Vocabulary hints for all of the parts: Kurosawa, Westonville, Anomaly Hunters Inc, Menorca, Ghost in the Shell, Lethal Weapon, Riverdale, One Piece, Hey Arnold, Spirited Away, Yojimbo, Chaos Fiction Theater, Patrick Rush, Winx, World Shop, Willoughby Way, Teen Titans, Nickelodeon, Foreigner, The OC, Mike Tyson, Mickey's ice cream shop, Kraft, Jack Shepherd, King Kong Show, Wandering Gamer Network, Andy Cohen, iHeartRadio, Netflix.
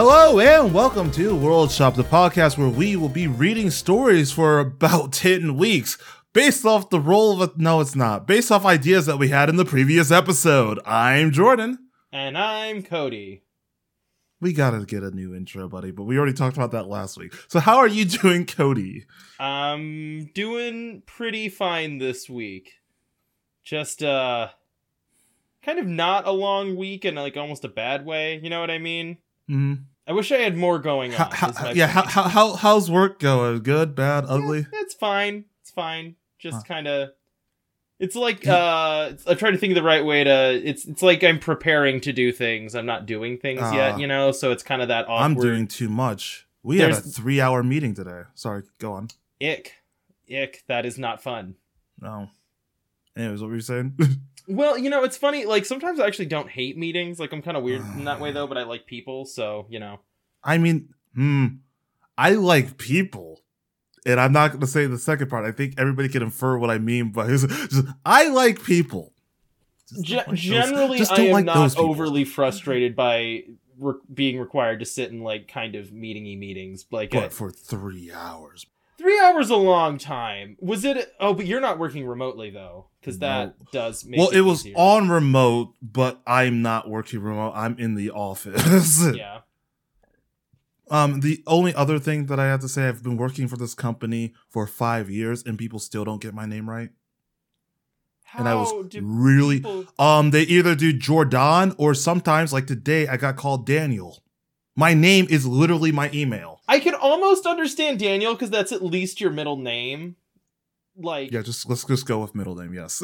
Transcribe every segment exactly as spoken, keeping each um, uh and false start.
Hello and welcome to World Shop, the podcast where we will be reading stories for about ten weeks based off the role of... No, it's not. Based off ideas that we had in the previous episode. I'm Jordan. And I'm Cody. We gotta get a new intro, buddy, but we already talked about that last week. So how are you doing, Cody? I'm doing pretty fine this week. Just, uh... kind of not a long week in like almost a bad way, you know what I mean? Mm-hmm. I wish I had more going on. How, how, yeah, how, how how's work going? Good, bad, ugly? Yeah, it's fine. It's fine. Just huh. kind of. It's like uh, I'm trying to think of the right way to. It's it's like I'm preparing to do things. I'm not doing things uh, yet, you know. So it's kind of that awkward. I'm doing too much. We There's... had a three-hour meeting today. Sorry, go on. Ick, ick. That is not fun. No. Anyways, what were you saying? Well, you know, it's funny, like, sometimes I actually don't hate meetings. Like, I'm kind of weird in that way, though, but I like people, so, you know. I mean, hmm, I like people. And I'm not going to say the second part. I think everybody can infer what I mean by this. Just, I like people. Just G- like generally, I am like not overly frustrated by re- being required to sit in, like, kind of meeting-y meetings. Like, but at, for three hours. Three hours is a long time. Was it? Oh, but you're not working remotely, though. Because that no. does make well, it, it was easier. On remote, but I'm not working remote. I'm in the office. Yeah. Um. The only other thing that I have to say, I've been working for this company for five years, and people still don't get my name right. How and I was do really people... um. They either do Jordan or sometimes, like today, I got called Daniel. My name is literally my email. I can almost understand Daniel because that's at least your middle name. Like, yeah, just let's just go with middle name. Yes,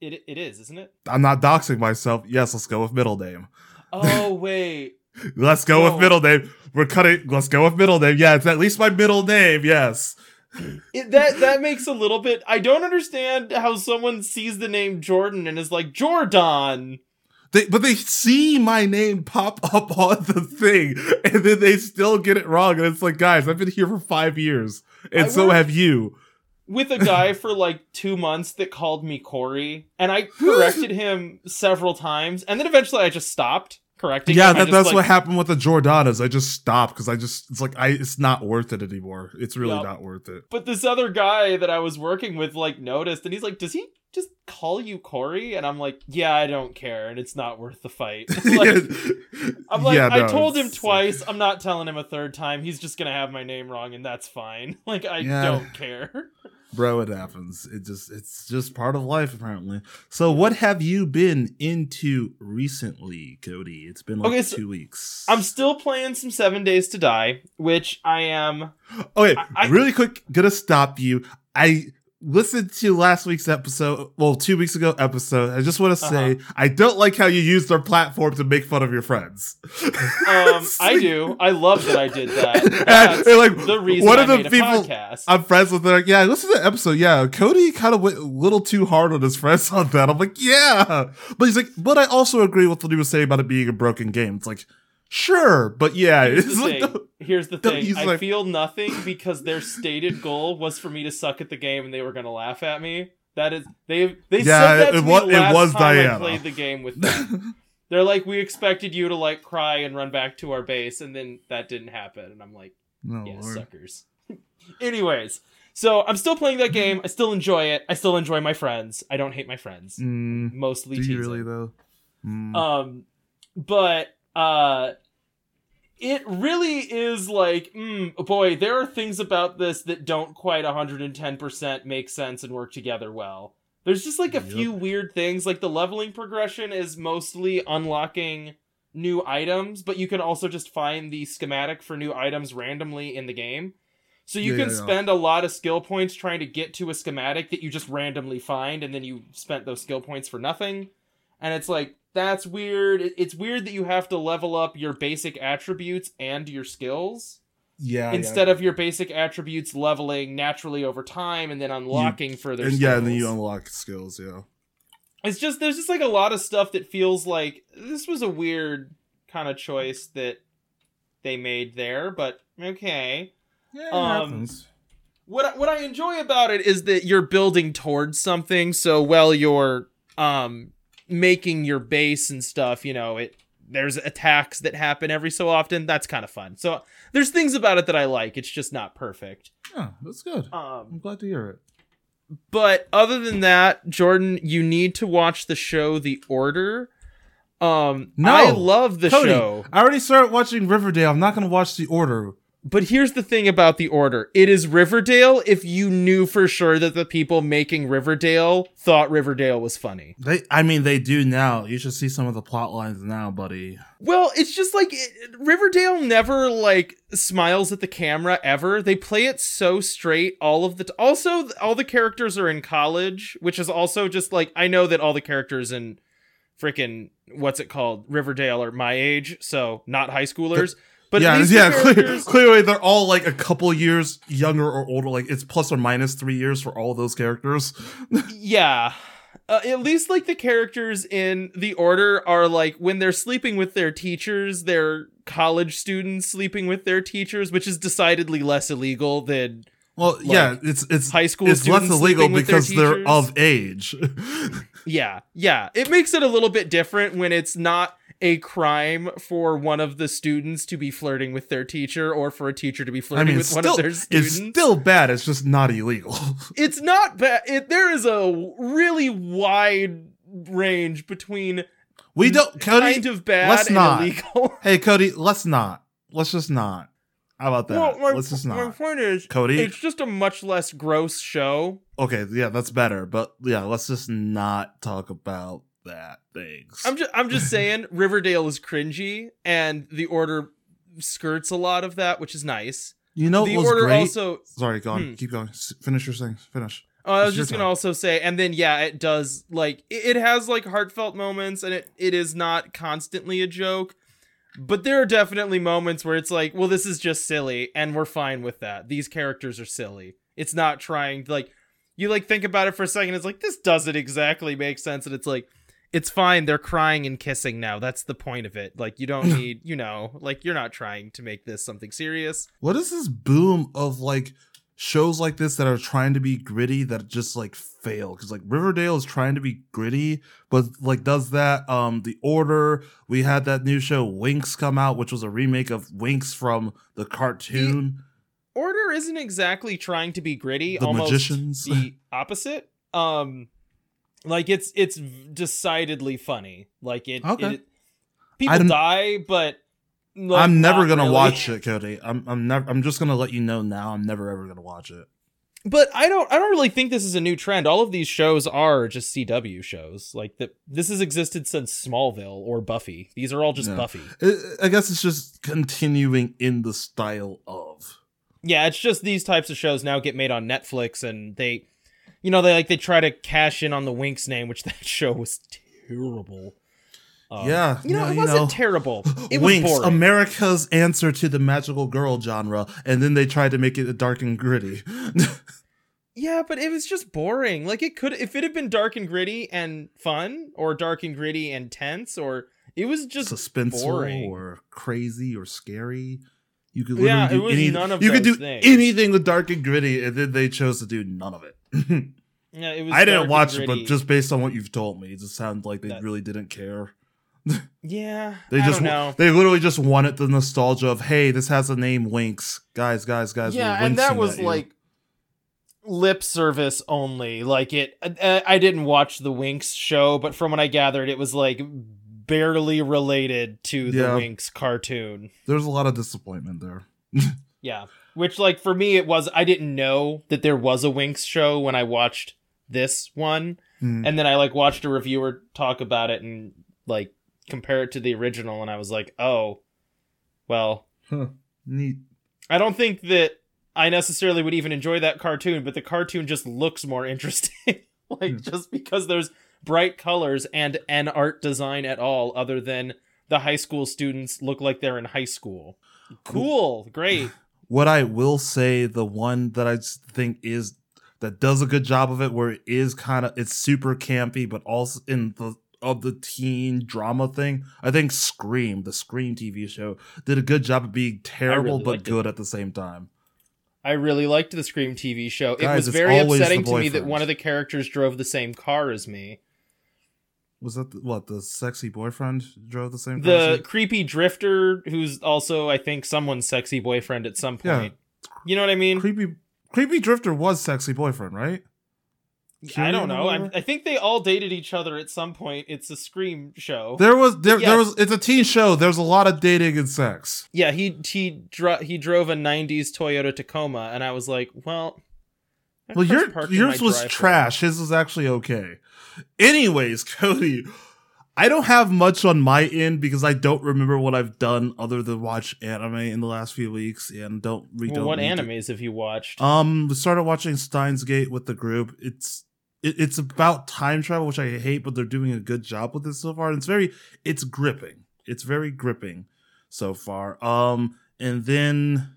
it it is, isn't it? I'm not doxing myself. Yes, let's go with middle name. Oh wait, let's go no. with middle name. We're cutting. Let's go with middle name. Yeah, it's at least my middle name. Yes, it, that that makes a little bit. I don't understand how someone sees the name Jordan and is like Jordan. They, but they see my name pop up on the thing, and then they still get it wrong. And it's like, guys, I've been here for five years, and I so have you. With a guy for like two months that called me Corey, and I corrected him several times, and then eventually I just stopped correcting yeah, him. Yeah, that, that's like, what happened with the Jordanas. I just stopped because I just, it's like, I it's not worth it anymore. It's really yep. not worth it. But this other guy that I was working with, like, noticed, and he's like, does he just call you Corey? And I'm like, yeah, I don't care, and it's not worth the fight. Like, I'm like, yeah, no, I told him twice, I'm not telling him a third time, he's just gonna have my name wrong, and that's fine. Like, I yeah. don't care. Bro, it happens. It just it's just part of life, apparently. So what have you been into recently, Cody? It's been like okay, so two weeks. I'm still playing some Seven Days to Die, which I am... Okay, I, really I, quick, gonna stop you. I listened to last week's episode, well, two weeks ago episode. I just want to say, uh-huh. I don't like how you used their platform to make fun of your friends. Um, I do. I love that I did that. That's and, and like, the reason one I of the made a people podcast. I'm friends with, they're like, yeah, listen to the episode. Yeah, Cody kind of went a little too hard on his friends on that. I'm like, yeah. But he's like, but I also agree with what he was saying about it being a broken game. It's like, sure, but yeah. Here's it's the like, thing. No, Here's the no, thing. I like, feel nothing because their stated goal was for me to suck at the game, and they were going to laugh at me. That is, they they yeah, said that it, to me it last was time Diana. I played the game with them. They're like, we expected you to like cry and run back to our base, and then that didn't happen. And I'm like, no, yeah, Lord. Suckers. Anyways, so I'm still playing that game. I still enjoy it. I still enjoy my friends. I don't hate my friends. Mm, Mostly, do you really though? Mm. Um, but. Uh, it really is like, mm, boy, there are things about this that don't quite one hundred ten percent make sense and work together well. There's just like a yep. few weird things, like the leveling progression is mostly unlocking new items, but you can also just find the schematic for new items randomly in the game. So you yeah, can yeah, spend yeah. a lot of skill points trying to get to a schematic that you just randomly find, and then you spent those skill points for nothing. And it's like, that's weird. It's weird that you have to level up your basic attributes and your skills. Yeah. Instead yeah. of your basic attributes leveling naturally over time and then unlocking you, further and skills. Yeah, and then you unlock skills, yeah. It's just, there's just like a lot of stuff that feels like this was a weird kind of choice that they made there, but okay. Yeah, it um, happens. What, what I enjoy about it is that you're building towards something, so while you're... um. making your base and stuff, you know, it there's attacks that happen every so often. That's kind of fun. So there's things about it that I like. It's just not perfect. Yeah, that's good. Um, I'm glad to hear it. But other than that, Jordan, you need to watch the show The Order. Um, no, I love the Cody, show. I already started watching Riverdale. I'm not going to watch The Order. But here's the thing about The Order. It is Riverdale if you knew for sure that the people making Riverdale thought Riverdale was funny. They, I mean, they do now. You should see some of the plot lines now, buddy. Well, it's just like it, Riverdale never like smiles at the camera ever. They play it so straight all of the time. Also, all the characters are in college, which is also just like, I know that all the characters in freaking, what's it called? Riverdale are my age, so not high schoolers. The- But yeah, yeah. Characters... Clear, clearly, they're all like a couple years younger or older. Like it's plus or minus three years for all those characters. Yeah, uh, at least like the characters in The Order are like when they're sleeping with their teachers, they're college students sleeping with their teachers, which is decidedly less illegal than. Well, like, yeah, it's it's high school. It's less illegal because they're of age. Yeah, yeah. It makes it a little bit different when it's not a crime for one of the students to be flirting with their teacher or for a teacher to be flirting I mean, with one still, of their students. It's still bad. It's just not illegal. It's not bad. It, there is a really wide range between we don't, Cody, kind of bad let's and not. Illegal. Hey, Cody, let's not. Let's just not. How about that? Well, my, let's just not. My point is, Cody, it's just a much less gross show. Okay, yeah, that's better. But yeah, let's just not talk about that things. I'm just I'm just saying Riverdale is cringy and The Order skirts a lot of that, which is nice. You know, The Order great? Also sorry, go on, hmm. keep going. Finish your thing. Finish. Oh, I was it's just gonna time. Also say, and then yeah, it does like it, it has like heartfelt moments and it, it is not constantly a joke. But there are definitely moments where it's like, well, this is just silly, and we're fine with that. These characters are silly. It's not trying to like you like think about it for a second, it's like this doesn't exactly make sense, and it's like it's fine. They're crying and kissing now. That's the point of it. Like, you don't need, you know, like, you're not trying to make this something serious. What is this boom of, like, shows like this that are trying to be gritty that just, like, fail? Because, like, Riverdale is trying to be gritty, but, like, does that, um, The Order. We had that new show, Winx, come out, which was a remake of Winx from the cartoon. The Order isn't exactly trying to be gritty. The almost Magicians. The opposite. Um... Like, it's it's decidedly funny. Like, it, okay. it people I'm, die, but... Like, I'm never going to really. watch it, Cody. I'm I'm never, I'm just going to let you know now. I'm never, ever going to watch it. But I don't I don't really think this is a new trend. All of these shows are just C W shows. Like, the, this has existed since Smallville or Buffy. These are all just yeah. Buffy. It, I guess it's just continuing in the style of... Yeah, it's just these types of shows now get made on Netflix, and they... You know, they like they try to cash in on the Winx name, which that show was terrible. Um, yeah. You know, no, it wasn't you know, terrible. It was Winx, boring. America's answer to the magical girl genre. And then they tried to make it dark and gritty. Yeah, but it was just boring. Like, it could, if it had been dark and gritty and fun, or dark and gritty and tense, or it was just suspenseful boring. Or crazy or scary. You could literally yeah, do, any, none of you could do anything with dark and gritty, and then they chose to do none of it. Yeah, it was I didn't watch it, but just based on what you've told me, it just sounds like they that, really didn't care. Yeah, they just I don't know. They literally just wanted the nostalgia of, hey, this has a name, Winx. Guys, guys, guys. Yeah, and that was like lip service only. Like it, I, I didn't watch the Winx show, but from what I gathered, it was like barely related to the yeah. Winx cartoon. There's a lot of disappointment there. Yeah, which like for me it was I didn't know that there was a Winx show when I watched this one, mm. and then I like watched a reviewer talk about it and like compare it to the original, and I was like, oh, well, huh. neat. I don't think that I necessarily would even enjoy that cartoon, but the cartoon just looks more interesting. Like mm. just because there's bright colors and an art design at all other than the high school students look like they're in high school. Cool. Great. What I will say, the one that I think is that does a good job of it, where it is kind of it's super campy, but also in the of the teen drama thing, I think Scream, the Scream T V show, did a good job of being terrible really but good it. At the same time. I really liked the Scream T V show. Guys, it was very upsetting to me that one of the characters drove the same car as me. Was that the, what the sexy boyfriend drove the same? The person? Creepy drifter, who's also I think someone's sexy boyfriend at some point. Yeah. You know what I mean? Creepy, creepy drifter was sexy boyfriend, right? Curie I don't know. I'm, I think they all dated each other at some point. It's a Scream show. There was there, yes. there was. It's a teen show. There's a lot of dating and sex. Yeah, he he dro- he drove a nineties Toyota Tacoma, and I was like, well, well, your yours was trash. His was actually okay. Anyways, Cody, I don't have much on my end because I don't remember what I've done other than watch anime in the last few weeks, and don't read. Well, what animes have you watched? Um, we started watching Steins Gate with the group. It's it, it's about time travel, which I hate, but they're doing a good job with it so far. And it's very it's gripping. It's very gripping so far. Um, and then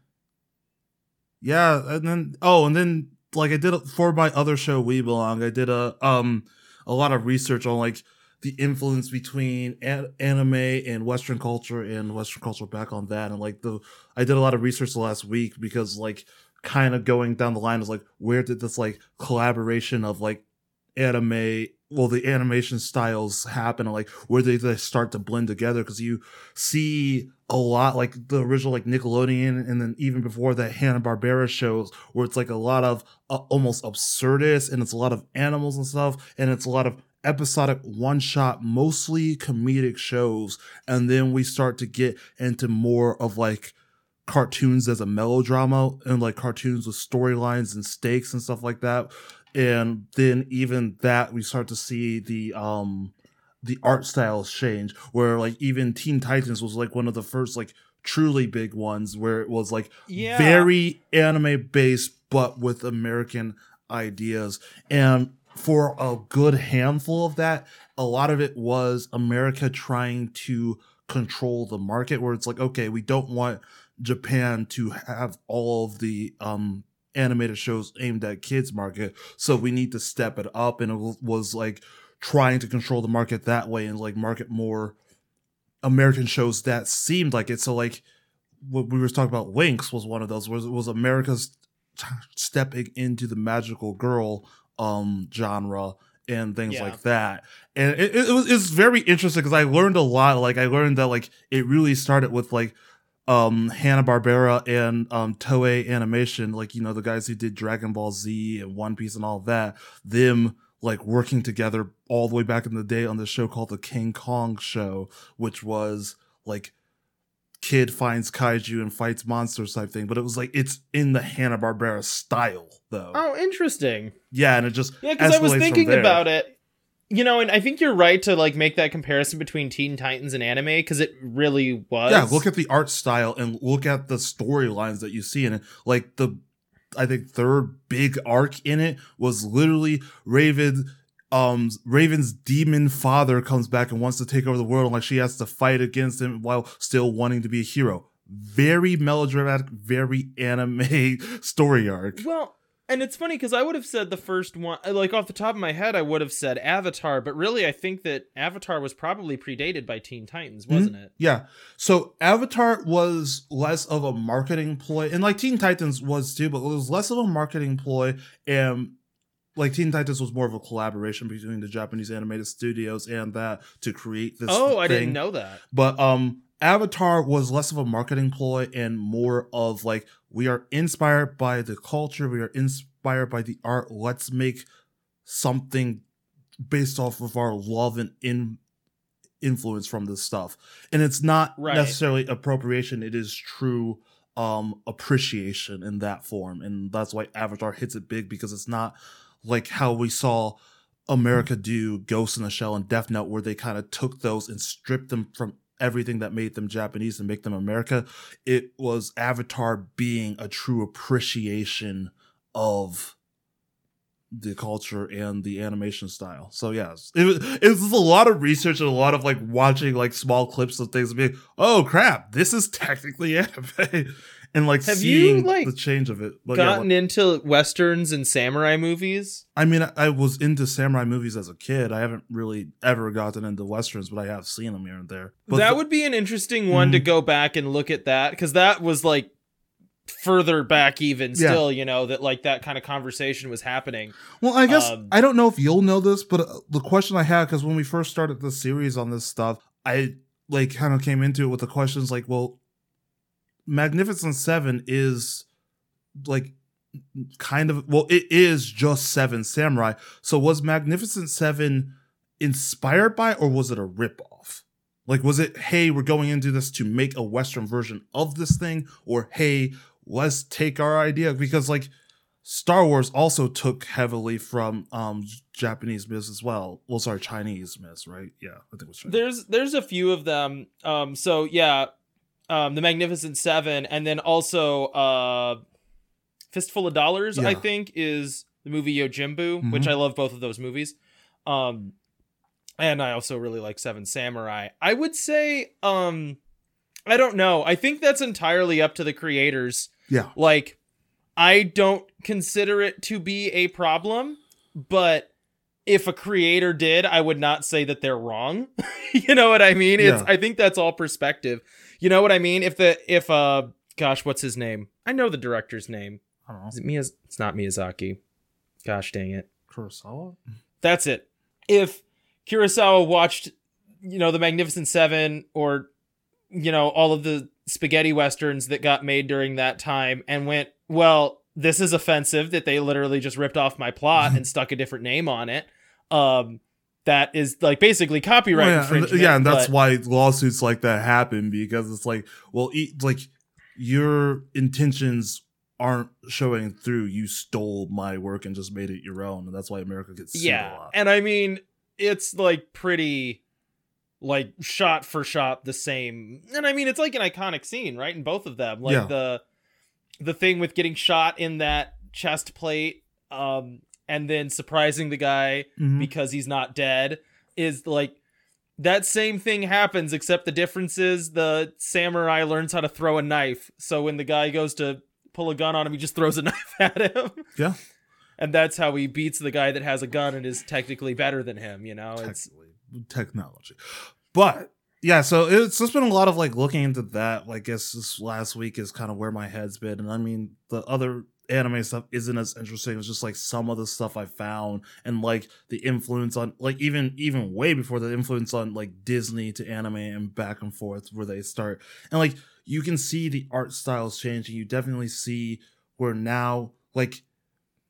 yeah, and then oh, and then like I did for my other show, We Belong. I did a um. a lot of research on like the influence between an- anime and Western culture and Western culture back on that. And like the, I did a lot of research last week because like kind of going down the line is like, where did this like collaboration of like anime, well, the animation styles happen? And like, where did they start to blend together? Cause you see a lot like the original, like Nickelodeon. And then even before that Hanna-Barbera shows where it's like a lot of uh, almost absurdist, and it's a lot of animals and stuff. And it's a lot of episodic one shot, mostly comedic shows. And then we start to get into more of like cartoons as a melodrama and like cartoons with storylines and stakes and stuff like that. And then even that we start to see the um the art styles change, where like even Teen Titans was like one of the first like truly big ones where it was like yeah. very anime based but with American ideas. And for a good handful of that, a lot of it was America trying to control the market, where it's like, okay, we don't want Japan to have all of the um animated shows aimed at kids market, so we need to step it up. And it was like trying to control the market that way and like market more American shows that seemed like it. So like what we were talking about, Winx was one of those, was was America's t- stepping into the magical girl um genre and things yeah. like that. And it, it was it's very interesting because I learned a lot. Like I learned that like it really started with like Um, Hanna-Barbera and um, Toei Animation, like, you know, the guys who did Dragon Ball Z and One Piece and all that, them like working together all the way back in the day on this show called the King Kong Show, which was like kid finds kaiju and fights monsters type thing, but it was like it's in the Hanna-Barbera style though. Oh, interesting. Yeah, and it just yeah, because I was thinking about it. You know, and I think you're right to, like, make that comparison between Teen Titans and anime, because it really was. Yeah, look at the art style and look at the storylines that you see in it. Like, the, I think, third big arc in it was literally Raven, um, Raven's demon father comes back and wants to take over the world, and, like, she has to fight against him while still wanting to be a hero. Very melodramatic, very anime story arc. Well... And it's funny because I would have said the first one, like off the top of my head, I would have said Avatar, but really I think that Avatar was probably predated by Teen Titans, wasn't mm-hmm. it? Yeah. So Avatar was less of a marketing ploy, and like Teen Titans was too, but it was less of a marketing ploy, and like Teen Titans was more of a collaboration between the Japanese animated studios and that to create this Oh, thing. I didn't know that. But um, Avatar was less of a marketing ploy and more of like, we are inspired by the culture. We are inspired by the art. Let's make something based off of our love and in influence from this stuff. And it's not right. necessarily appropriation. It is true um, appreciation in that form. And that's why Avatar hits it big, because it's not like how we saw America do Ghost in the Shell and Death Note, where they kind of took those and stripped them from everything that made them Japanese and make them America. It was Avatar being a true appreciation of the culture and the animation style. So yes, it was, it was a lot of research and a lot of like watching like small clips of things and being, oh crap, this is technically anime. And like have seeing you, like, the change of it. Like, gotten yeah, like, into Westerns and samurai movies? I mean, I, I was into samurai movies as a kid. I haven't really ever gotten into Westerns, but I have seen them here and there. But that the, would be an interesting one mm-hmm. to go back and look at that, because that was like further back even still, yeah. you know, that like that kind of conversation was happening. Well, I guess um, I don't know if you'll know this, but the question I had, because when we first started the series on this stuff, I like kind of came into it with the questions like, well, Magnificent Seven is like kind of, well, it is just Seven Samurai. So was Magnificent Seven inspired by, or was it a ripoff? Like, was it, hey, we're going into this to make a Western version of this thing, or hey, let's take our idea? Because like Star Wars also took heavily from um Japanese myths as well. Well, sorry, Chinese myths, right? Yeah, I think it was Chinese. There's there's a few of them. Um, so yeah, um, the Magnificent Seven, and then also uh, Fistful of Dollars, yeah. I think, is the movie Yojimbo, mm-hmm. which I love both of those movies. Um, and I also really like Seven Samurai. I would say, um, I don't know. I think that's entirely up to the creators. Yeah, like. I don't consider it to be a problem, but if a creator did, I would not say that they're wrong. You know what I mean? It's, yeah. I think that's all perspective. You know what I mean? If the, if, uh, gosh, what's his name? I know the director's name. I don't know. Is it Miyaz- it's not Miyazaki. Gosh, dang it. Kurosawa? That's it. If Kurosawa watched, you know, The Magnificent Seven, or, you know, all of the spaghetti westerns that got made during that time, and went, well, this is offensive that they literally just ripped off my plot and stuck a different name on it. Um, that is like basically copyright well, yeah, infringement. And th- yeah, and that's but- why lawsuits like that happen, because it's like, well, e- like your intentions aren't showing through. You stole my work and just made it your own, and that's why America gets sued yeah. a lot. And I mean, it's like pretty, like shot for shot the same. And I mean, it's like an iconic scene, right? In both of them, like yeah. the. The thing with getting shot in that chest plate, um, and then surprising the guy mm-hmm. because he's not dead is like that same thing happens, except the difference is the samurai learns how to throw a knife. So when the guy goes to pull a gun on him, he just throws a knife at him. Yeah. And that's how he beats the guy that has a gun and is technically better than him. You know, it's technology, but yeah, so it's just been a lot of like looking into that. Like, I guess this last week is kind of where my head's been. And I mean, the other anime stuff isn't as interesting. It's just like some of the stuff I found, and like the influence on like even even way before the influence on like Disney to anime and back and forth where they start. And like you can see the art styles changing. You definitely see where now, like,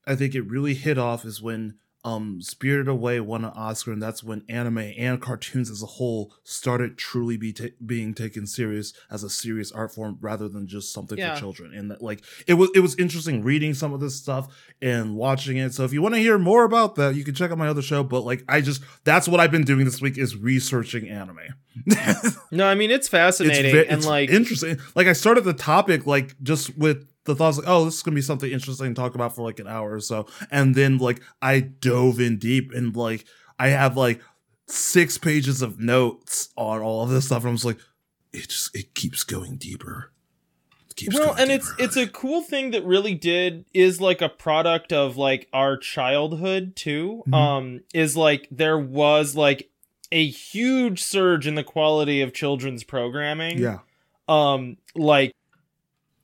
I think it really hit off is when Um, Spirited Away won an Oscar, and that's when anime and cartoons as a whole started truly be ta- being taken serious as a serious art form rather than just something yeah. for children. And that, like, it was it was interesting reading some of this stuff and watching it. So if you want to hear more about that, you can check out my other show. But like, I just that's what I've been doing this week is researching anime. No, I mean it's fascinating it's ve- and it's like interesting. Like I started the topic like just with. The thoughts like, oh, this is gonna be something interesting to talk about for like an hour or so, and then like I dove in deep and like I have like six pages of notes on all of this stuff, and I'm just like, it just it keeps going deeper. It keeps well, going and deeper. it's it's a cool thing that really did is like a product of like our childhood too. Mm-hmm. Um, is like there was like a huge surge in the quality of children's programming. Yeah. Um, like.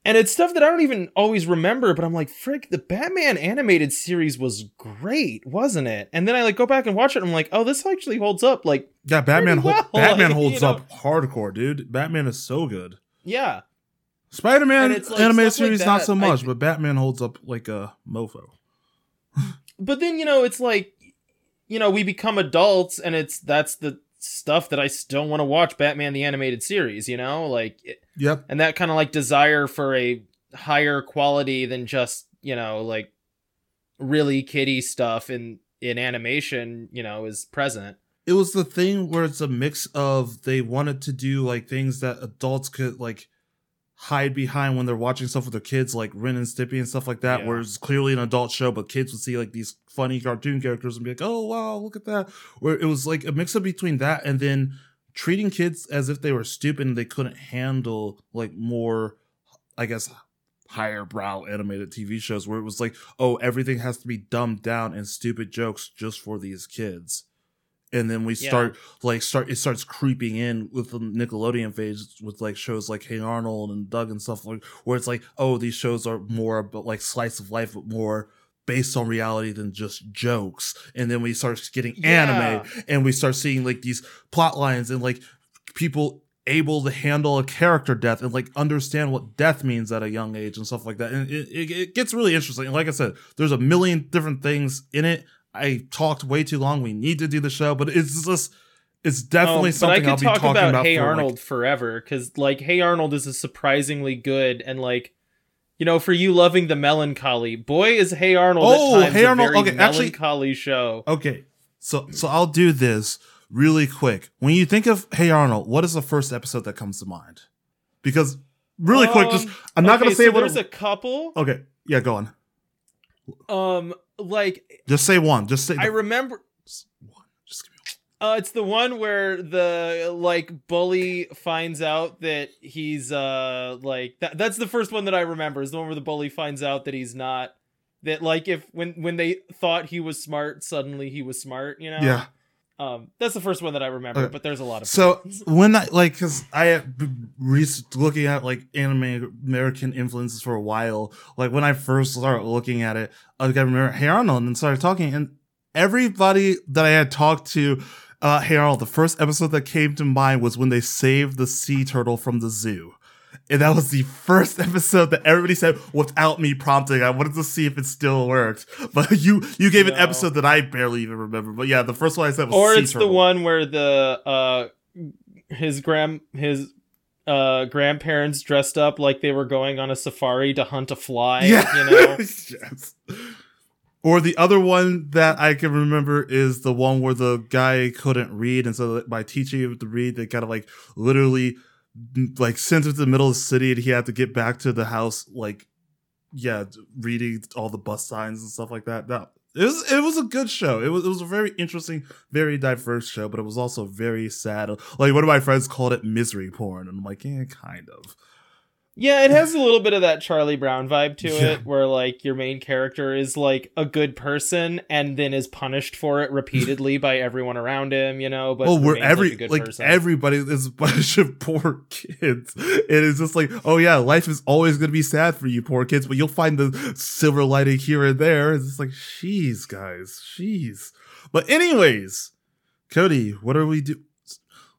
And it's stuff that I don't even always remember, but I'm like, frick, the Batman animated series was great, wasn't it? And then I like go back and watch it, and I'm like, oh, this actually holds up. Like, yeah, Batman, well. ho- Batman like, holds you know? up hardcore, dude. Batman is so good. Yeah, Spider-Man like, animated series like not so much, I, but Batman holds up like a mofo. But then you know, it's like, you know, we become adults, and it's that's the stuff that I still want to watch. Batman the animated series, you know, like. It, Yep. And that kind of like desire for a higher quality than just, you know, like really kiddie stuff in, in animation, you know, is present. It was the thing where it's a mix of they wanted to do like things that adults could like hide behind when they're watching stuff with their kids, like Ren and Stimpy and stuff like that, yeah. where it's clearly an adult show, but kids would see like these funny cartoon characters and be like, oh, wow, look at that. Where it was like a mix up between that and then treating kids as if they were stupid and they couldn't handle like more, I guess, higher brow animated T V shows where it was like, oh, everything has to be dumbed down and stupid jokes just for these kids. And then we start yeah. like start it starts creeping in with the Nickelodeon phase with like shows like Hey Arnold and Doug and stuff like where it's like, oh, these shows are more but like slice of life, but more based on reality than just jokes. And then we start getting yeah. anime and we start seeing like these plot lines and like people able to handle a character death and like understand what death means at a young age and stuff like that. And it, it, it gets really interesting. And like I said, there's a million different things in it. I talked way too long. We need to do the show, but it's just, it's definitely um, something I'll be talk talking about. about Hey for, Arnold like, forever. Cause like Hey Arnold is a surprisingly good. And like, you know, for you loving the melancholy boy is Hey Arnold. Oh, at times Hey Arnold. A very okay. Melancholy actually, show. Okay. So, so I'll do this really quick. When you think of Hey Arnold, what is the first episode that comes to mind? Because really um, quick, just, I'm not okay, going to say so what there's it, a couple. Okay. Yeah. Go on. Um, Like, just say one. Just say. I the, remember. Just one. Just give me one. Uh, it's the one where the like bully finds out that he's uh like that. That's the first one that I remember. Is the one where the bully finds out that he's not that like if when when they thought he was smart, suddenly he was smart. You know. Yeah. Um, that's the first one that I remember. Okay. But there's a lot of so things. When I like because I have been looking at like anime American influences for a while. Like when I first started looking at it. I remember Hey Arnold and started talking, and everybody that I had talked to, uh, Hey Arnold, the first episode that came to mind was when they saved the sea turtle from the zoo. And that was the first episode that everybody said without me prompting. I wanted to see if it still worked. But you you gave no. an episode that I barely even remember. But yeah, the first one I said was Or sea it's turtle. The one where the uh his gram his Uh, grandparents dressed up like they were going on a safari to hunt a fly. Yeah. You know? Yes. Or the other one that I can remember is the one where the guy couldn't read, and so by teaching him to read, they kind of like literally like sent him to the middle of the city, and he had to get back to the house like yeah, reading all the bus signs and stuff like that. No, it was it was a good show. It was it was a very interesting, very diverse show, but it was also very sad. Like one of my friends called it misery porn, and I'm like, yeah, kind of. Yeah, it has a little bit of that Charlie Brown vibe to yeah. it, where like your main character is like a good person and then is punished for it repeatedly by everyone around him, you know. But well, we're every like, a good like person. Everybody is a bunch of poor kids. It is just like, oh yeah, life is always going to be sad for you, poor kids, but you'll find the silver lining here and there. It's just like, jeez, guys, jeez. But anyways, Cody, what are we do?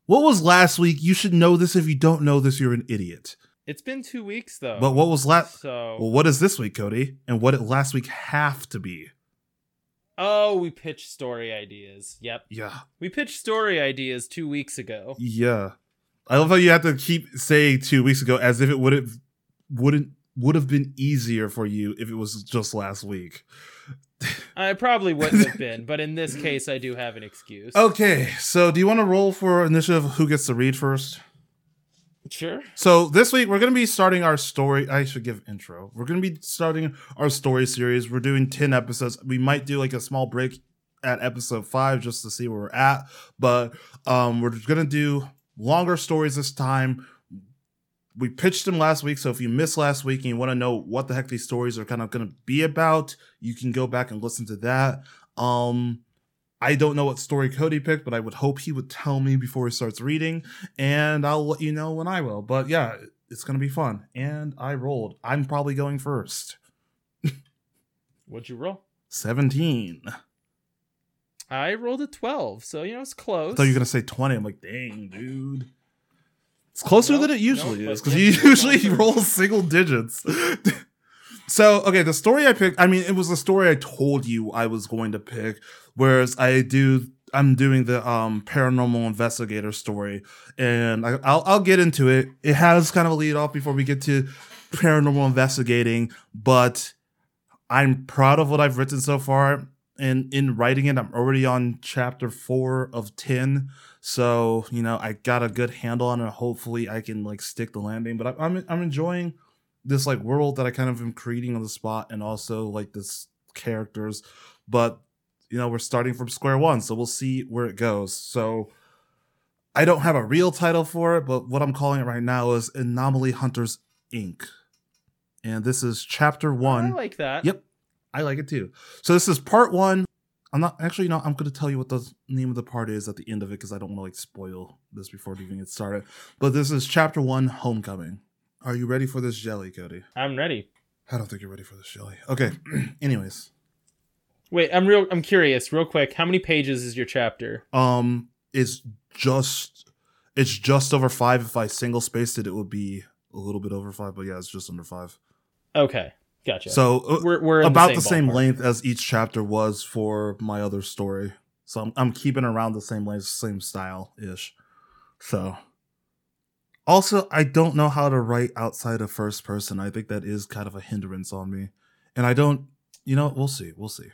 What was last week? You should know this. If you don't know this, you're an idiot. It's been two weeks, though. But what was last... So... Well, what is this week, Cody? And what did last week have to be? Oh, we pitched story ideas. Yep. Yeah. We pitched story ideas two weeks ago. Yeah. I love how you have to keep saying two weeks ago as if it would have wouldn't would have been easier for you if it was just last week. I probably wouldn't have been, but in this case, I do have an excuse. Okay, so do you want to roll for initiative who gets to read first? Sure. So this week we're going to be starting our story. I should give intro. We're going to be starting our story series. We're doing ten episodes. We might do like a small break at episode five just to see where we're at. But um, we're going to do longer stories this time. We pitched them last week. So if you missed last week and you want to know what the heck these stories are kind of going to be about, you can go back and listen to that. Um, I don't know what story Cody picked, but I would hope he would tell me before he starts reading, and I'll let you know when I will. But yeah, it's going to be fun. And I rolled. I'm probably going first. What'd you roll? seventeen. I rolled a twelve, so, you know, it's close. I thought you were going to say twenty. I'm like, dang, dude. It's closer well, than it usually no, is, because you usually roll single digits. So, okay, the story I picked, I mean, it was the story I told you I was going to pick, whereas I do, I'm doing the um, paranormal investigator story, and I, I'll, I'll get into it. It has kind of a lead off before we get to paranormal investigating, but I'm proud of what I've written so far, and in writing it, I'm already on chapter four of ten, so, you know, I got a good handle on it. Hopefully I can, like, stick the landing, but I, I'm I'm enjoying this like world that I kind of am creating on the spot, and also like this characters, but you know, we're starting from square one, so we'll see where it goes. So I don't have a real title for it, but what I'm calling it right now is Anomaly Hunters Incorporated. And this is chapter one. I like that. Yep. I like it too. So this is part one. I'm not actually no. I'm going to tell you what the name of the part is at the end of it because I don't want to like spoil this before we even get started. But this is chapter one, Homecoming. Are you ready for this jelly, Cody? I'm ready. I don't think you're ready for this jelly. Okay. Anyways. Wait, I'm real. I'm curious, real quick. How many pages is your chapter? Um, it's just, it's just over five. If I single spaced it, it would be a little bit over five. But yeah, it's just under five. Okay. Gotcha. So uh, we're, we're about the same, the same length as each chapter was for my other story. So I'm, I'm keeping around the same length, same style ish. So also, I don't know how to write outside of first person. I think that is kind of a hindrance on me. And I don't, you know, we'll see. We'll see.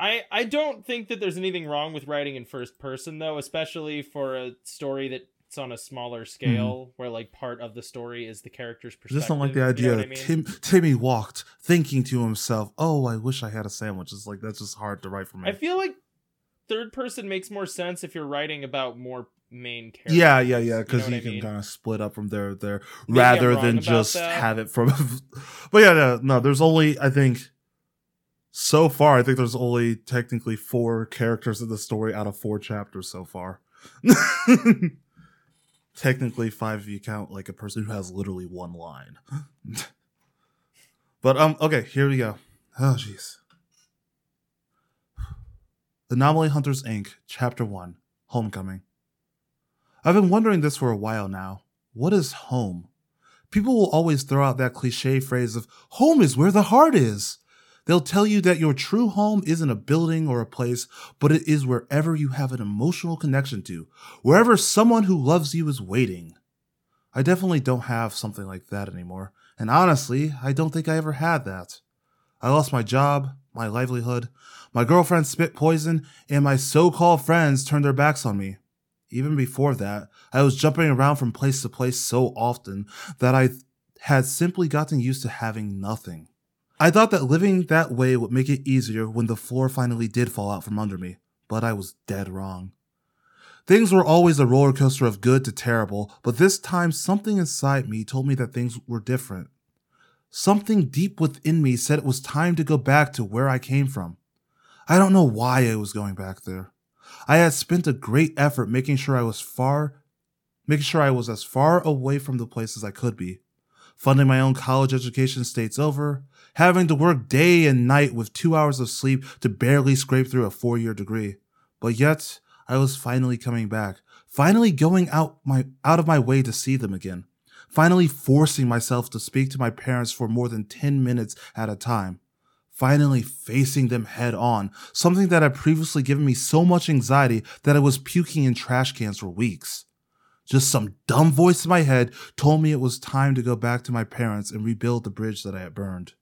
I, I don't think that there's anything wrong with writing in first person, though, especially for a story that on a smaller scale, mm. where like part of the story is the character's perspective. I just don't like the idea. You know I mean? Tim, Timmy walked, thinking to himself, "Oh, I wish I had a sandwich." It's like that's just hard to write for me. I feel like third person makes more sense if you're writing about more main characters. Yeah, yeah, yeah, because you, know you can mean? kind of split up from there, there, Maybe rather than just that. have it from. But yeah, no, no, there's only I think so far. I think there's only technically four characters in the story out of four chapters so far. Technically five if you count like a person who has literally one line. But um okay, here we go. Oh jeez. Anomaly Hunters Incorporated. Chapter one, Homecoming. I've been wondering this for a while now. What is home? People will always throw out that cliche phrase of home is where the heart is. They'll tell you that your true home isn't a building or a place, but it is wherever you have an emotional connection to, wherever someone who loves you is waiting. I definitely don't have something like that anymore, and honestly, I don't think I ever had that. I lost my job, my livelihood, my girlfriend spit poison, and my so-called friends turned their backs on me. Even before that, I was jumping around from place to place so often that I had simply gotten used to having nothing. I thought that living that way would make it easier when the floor finally did fall out from under me, but I was dead wrong. Things were always a roller coaster of good to terrible, but this time something inside me told me that things were different. Something deep within me said it was time to go back to where I came from. I don't know why I was going back there. I had spent a great effort making sure I was far, making sure I was as far away from the place as I could be. Funding my own college education states over, having to work day and night with two hours of sleep to barely scrape through a four-year degree. But yet, I was finally coming back, finally going out my out of my way to see them again, finally forcing myself to speak to my parents for more than ten minutes at a time, finally facing them head on, something that had previously given me so much anxiety that I was puking in trash cans for weeks. Just some dumb voice in my head told me it was time to go back to my parents and rebuild the bridge that I had burned.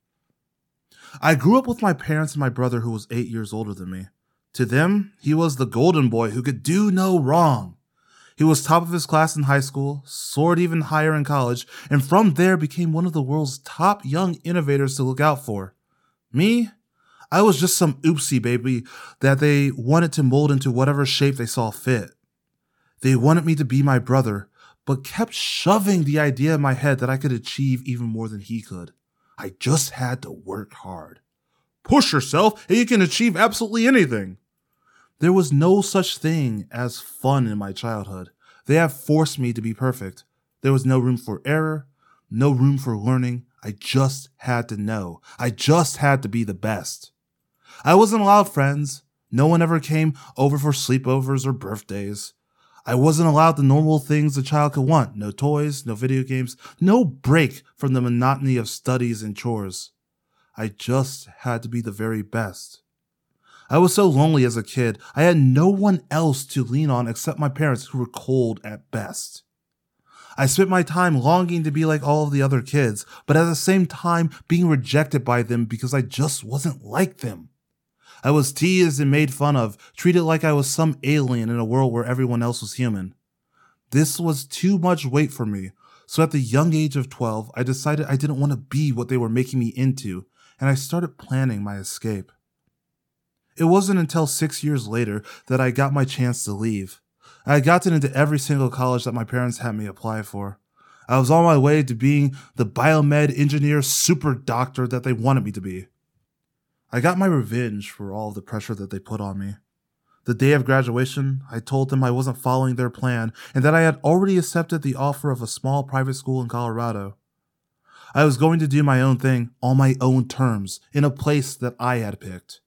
I grew up with my parents and my brother who was eight years older than me. To them, he was the golden boy who could do no wrong. He was top of his class in high school, soared even higher in college, and from there became one of the world's top young innovators to look out for. Me? I was just some oopsie baby that they wanted to mold into whatever shape they saw fit. They wanted me to be my brother, but kept shoving the idea in my head that I could achieve even more than he could. I just had to work hard. Push yourself and you can achieve absolutely anything. There was no such thing as fun in my childhood. They have forced me to be perfect. There was no room for error, no room for learning. I just had to know. I just had to be the best. I wasn't allowed friends. No one ever came over for sleepovers or birthdays. I wasn't allowed the normal things a child could want. No toys, no video games, no break from the monotony of studies and chores. I just had to be the very best. I was so lonely as a kid. I had no one else to lean on except my parents, who were cold at best. I spent my time longing to be like all of the other kids, but at the same time being rejected by them because I just wasn't like them. I was teased and made fun of, treated like I was some alien in a world where everyone else was human. This was too much weight for me, so at the young age of twelve, I decided I didn't want to be what they were making me into, and I started planning my escape. It wasn't until six years later that I got my chance to leave. I had gotten into every single college that my parents had me apply for. I was on my way to being the biomed engineer super doctor that they wanted me to be. I got my revenge for all the pressure that they put on me. The day of graduation, I told them I wasn't following their plan and that I had already accepted the offer of a small private school in Colorado. I was going to do my own thing on my own terms in a place that I had picked.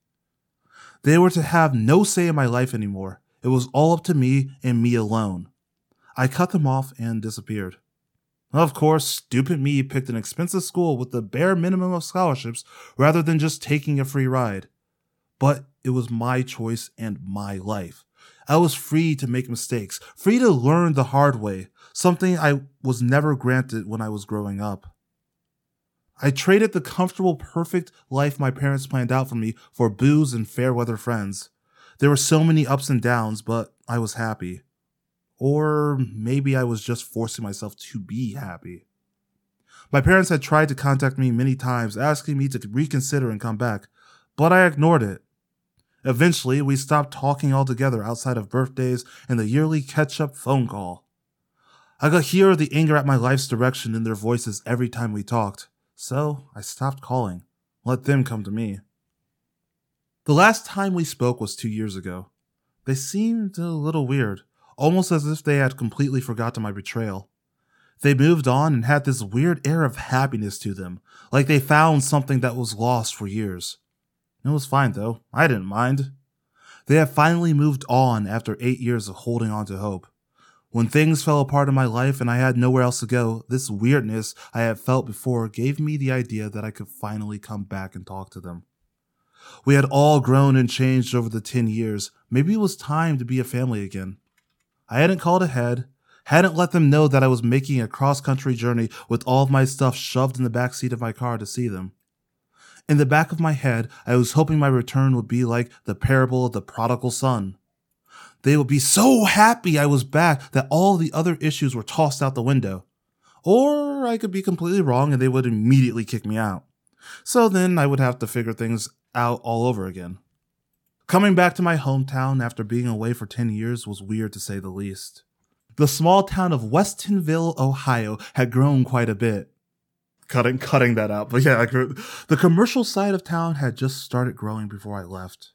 They were to have no say in my life anymore. It was all up to me and me alone. I cut them off and disappeared. Of course, stupid me picked an expensive school with the bare minimum of scholarships rather than just taking a free ride. But it was my choice and my life. I was free to make mistakes, free to learn the hard way, something I was never granted when I was growing up. I traded the comfortable, perfect life my parents planned out for me for booze and fair-weather friends. There were so many ups and downs, but I was happy. Or maybe I was just forcing myself to be happy. My parents had tried to contact me many times, asking me to reconsider and come back, but I ignored it. Eventually, we stopped talking altogether outside of birthdays and the yearly catch-up phone call. I could hear the anger at my life's direction in their voices every time we talked. So I stopped calling, let them come to me. The last time we spoke was two years ago. They seemed a little weird, almost as if they had completely forgotten my betrayal. They moved on and had this weird air of happiness to them, like they found something that was lost for years. It was fine though, I didn't mind. They had finally moved on after eight years of holding on to hope. When things fell apart in my life and I had nowhere else to go, this weirdness I had felt before gave me the idea that I could finally come back and talk to them. We had all grown and changed over the ten years. Maybe it was time to be a family again. I hadn't called ahead, hadn't let them know that I was making a cross-country journey with all of my stuff shoved in the backseat of my car to see them. In the back of my head, I was hoping my return would be like the parable of the prodigal son. They would be so happy I was back that all the other issues were tossed out the window. Or I could be completely wrong and they would immediately kick me out. So then I would have to figure things out all over again. Coming back to my hometown after being away for ten years was weird to say the least. The small town of Westonville, Ohio had grown quite a bit. Cutting, cutting that out, but yeah, I grew, the commercial side of town had just started growing before I left.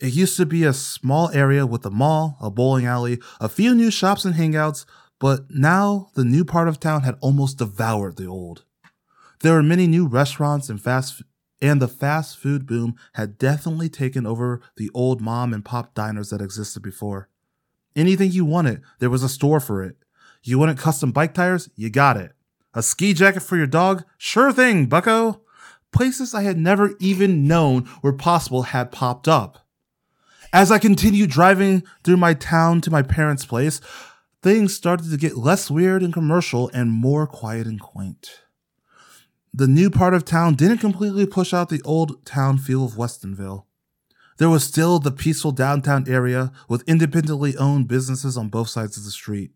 It used to be a small area with a mall, a bowling alley, a few new shops and hangouts, but now the new part of town had almost devoured the old. There were many new restaurants and fast, and the fast food boom had definitely taken over the old mom and pop diners that existed before. Anything you wanted, there was a store for it. You wanted custom bike tires? You got it. A ski jacket for your dog? Sure thing, bucko. Places I had never even known were possible had popped up. As I continued driving through my town to my parents' place, things started to get less weird and commercial and more quiet and quaint. The new part of town didn't completely push out the old town feel of Westonville. There was still the peaceful downtown area with independently owned businesses on both sides of the street.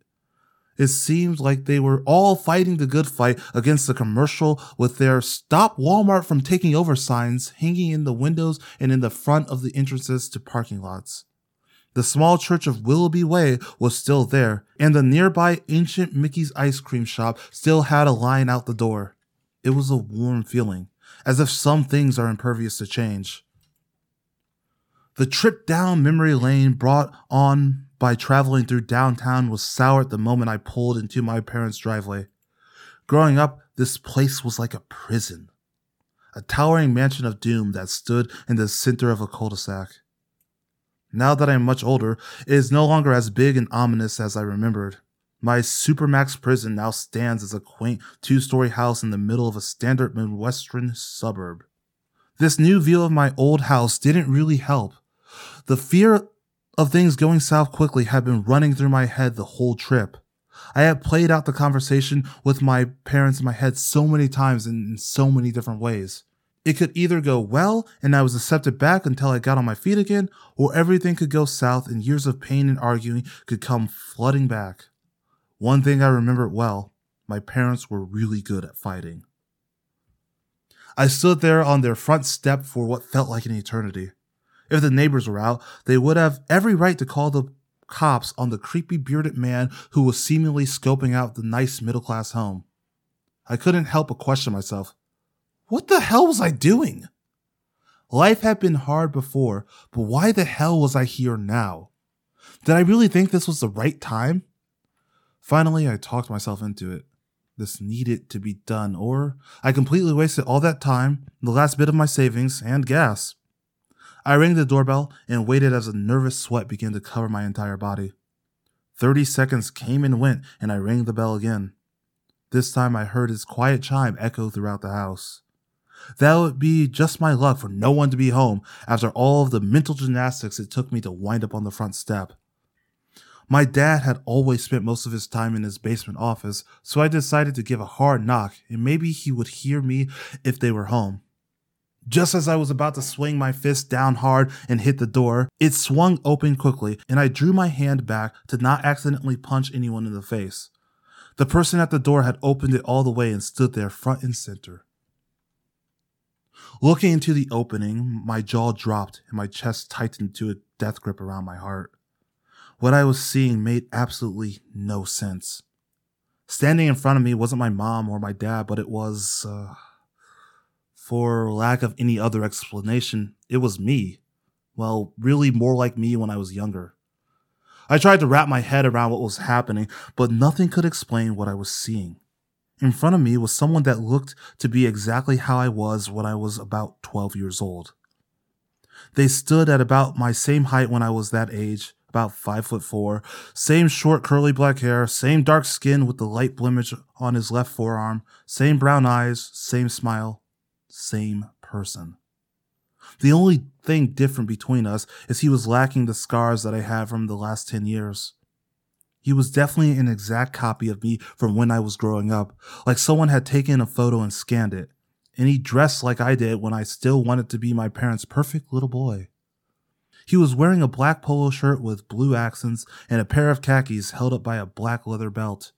It seemed like they were all fighting the good fight against the commercial with their Stop Walmart from Taking Over signs hanging in the windows and in the front of the entrances to parking lots. The small church of Willoughby Way was still there, and the nearby ancient Mickey's ice cream shop still had a line out the door. It was a warm feeling, as if some things are impervious to change. The trip down memory lane brought on by traveling through downtown was soured the moment I pulled into my parents' driveway. Growing up, this place was like a prison. A towering mansion of doom that stood in the center of a cul-de-sac. Now that I am much older, it is no longer as big and ominous as I remembered. My Supermax prison now stands as a quaint two-story house in the middle of a standard Midwestern suburb. This new view of my old house didn't really help. The fear of things going south quickly had been running through my head the whole trip. I had played out the conversation with my parents in my head so many times and in so many different ways. It could either go well and I was accepted back until I got on my feet again, or everything could go south and years of pain and arguing could come flooding back. One thing I remembered well, my parents were really good at fighting. I stood there on their front step for what felt like an eternity. If the neighbors were out, they would have every right to call the cops on the creepy bearded man who was seemingly scoping out the nice middle-class home. I couldn't help but question myself. What the hell was I doing? Life had been hard before, but why the hell was I here now? Did I really think this was the right time? Finally, I talked myself into it. This needed to be done, or I completely wasted all that time, the last bit of my savings, and gas. I rang the doorbell and waited as a nervous sweat began to cover my entire body. Thirty seconds came and went, and I rang the bell again. This time I heard its quiet chime echo throughout the house. That would be just my luck for no one to be home after all of the mental gymnastics it took me to wind up on the front step. My dad had always spent most of his time in his basement office, so I decided to give a hard knock and maybe he would hear me if they were home. Just as I was about to swing my fist down hard and hit the door, it swung open quickly and I drew my hand back to not accidentally punch anyone in the face. The person at the door had opened it all the way and stood there front and center. Looking into the opening, my jaw dropped and my chest tightened to a death grip around my heart. What I was seeing made absolutely no sense. Standing in front of me wasn't my mom or my dad, but it was, uh, for lack of any other explanation, it was me. Well, really more like me when I was younger. I tried to wrap my head around what was happening, but nothing could explain what I was seeing. In front of me was someone that looked to be exactly how I was when I was about twelve years old. They stood at about my same height when I was that age, about five foot four, same short curly black hair, same dark skin with the light blemish on his left forearm, same brown eyes, same smile, same person. The only thing different between us is he was lacking the scars that I have from the last ten years. He was definitely an exact copy of me from when I was growing up, like someone had taken a photo and scanned it, and he dressed like I did when I still wanted to be my parents' perfect little boy. He was wearing a black polo shirt with blue accents and a pair of khakis held up by a black leather belt.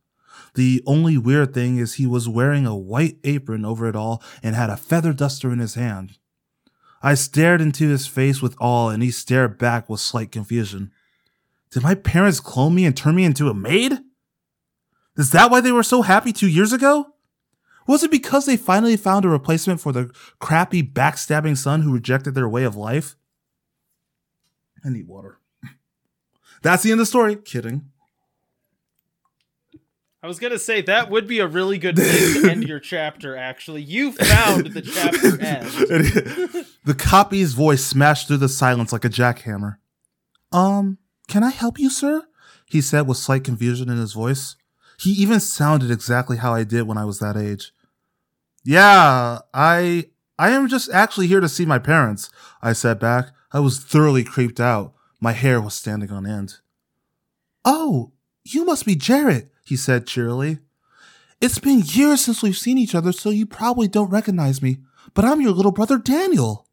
The only weird thing is he was wearing a white apron over it all and had a feather duster in his hand. I stared into his face with awe and he stared back with slight confusion. Did my parents clone me and turn me into a maid? Is that why they were so happy two years ago? Was it because they finally found a replacement for the crappy backstabbing son who rejected their way of life? I need water. That's the end of the story. Kidding. I was going to say, that would be a really good place to end your chapter, actually. You found the chapter end. The copy's voice smashed through the silence like a jackhammer. Um... Can I help you, sir? He said with slight confusion in his voice. He even sounded exactly how I did when I was that age. Yeah, I I am just actually here to see my parents, I said back. I was thoroughly creeped out. My hair was standing on end. Oh, you must be Jarrett, he said cheerily. It's been years since we've seen each other, so you probably don't recognize me, but I'm your little brother Daniel.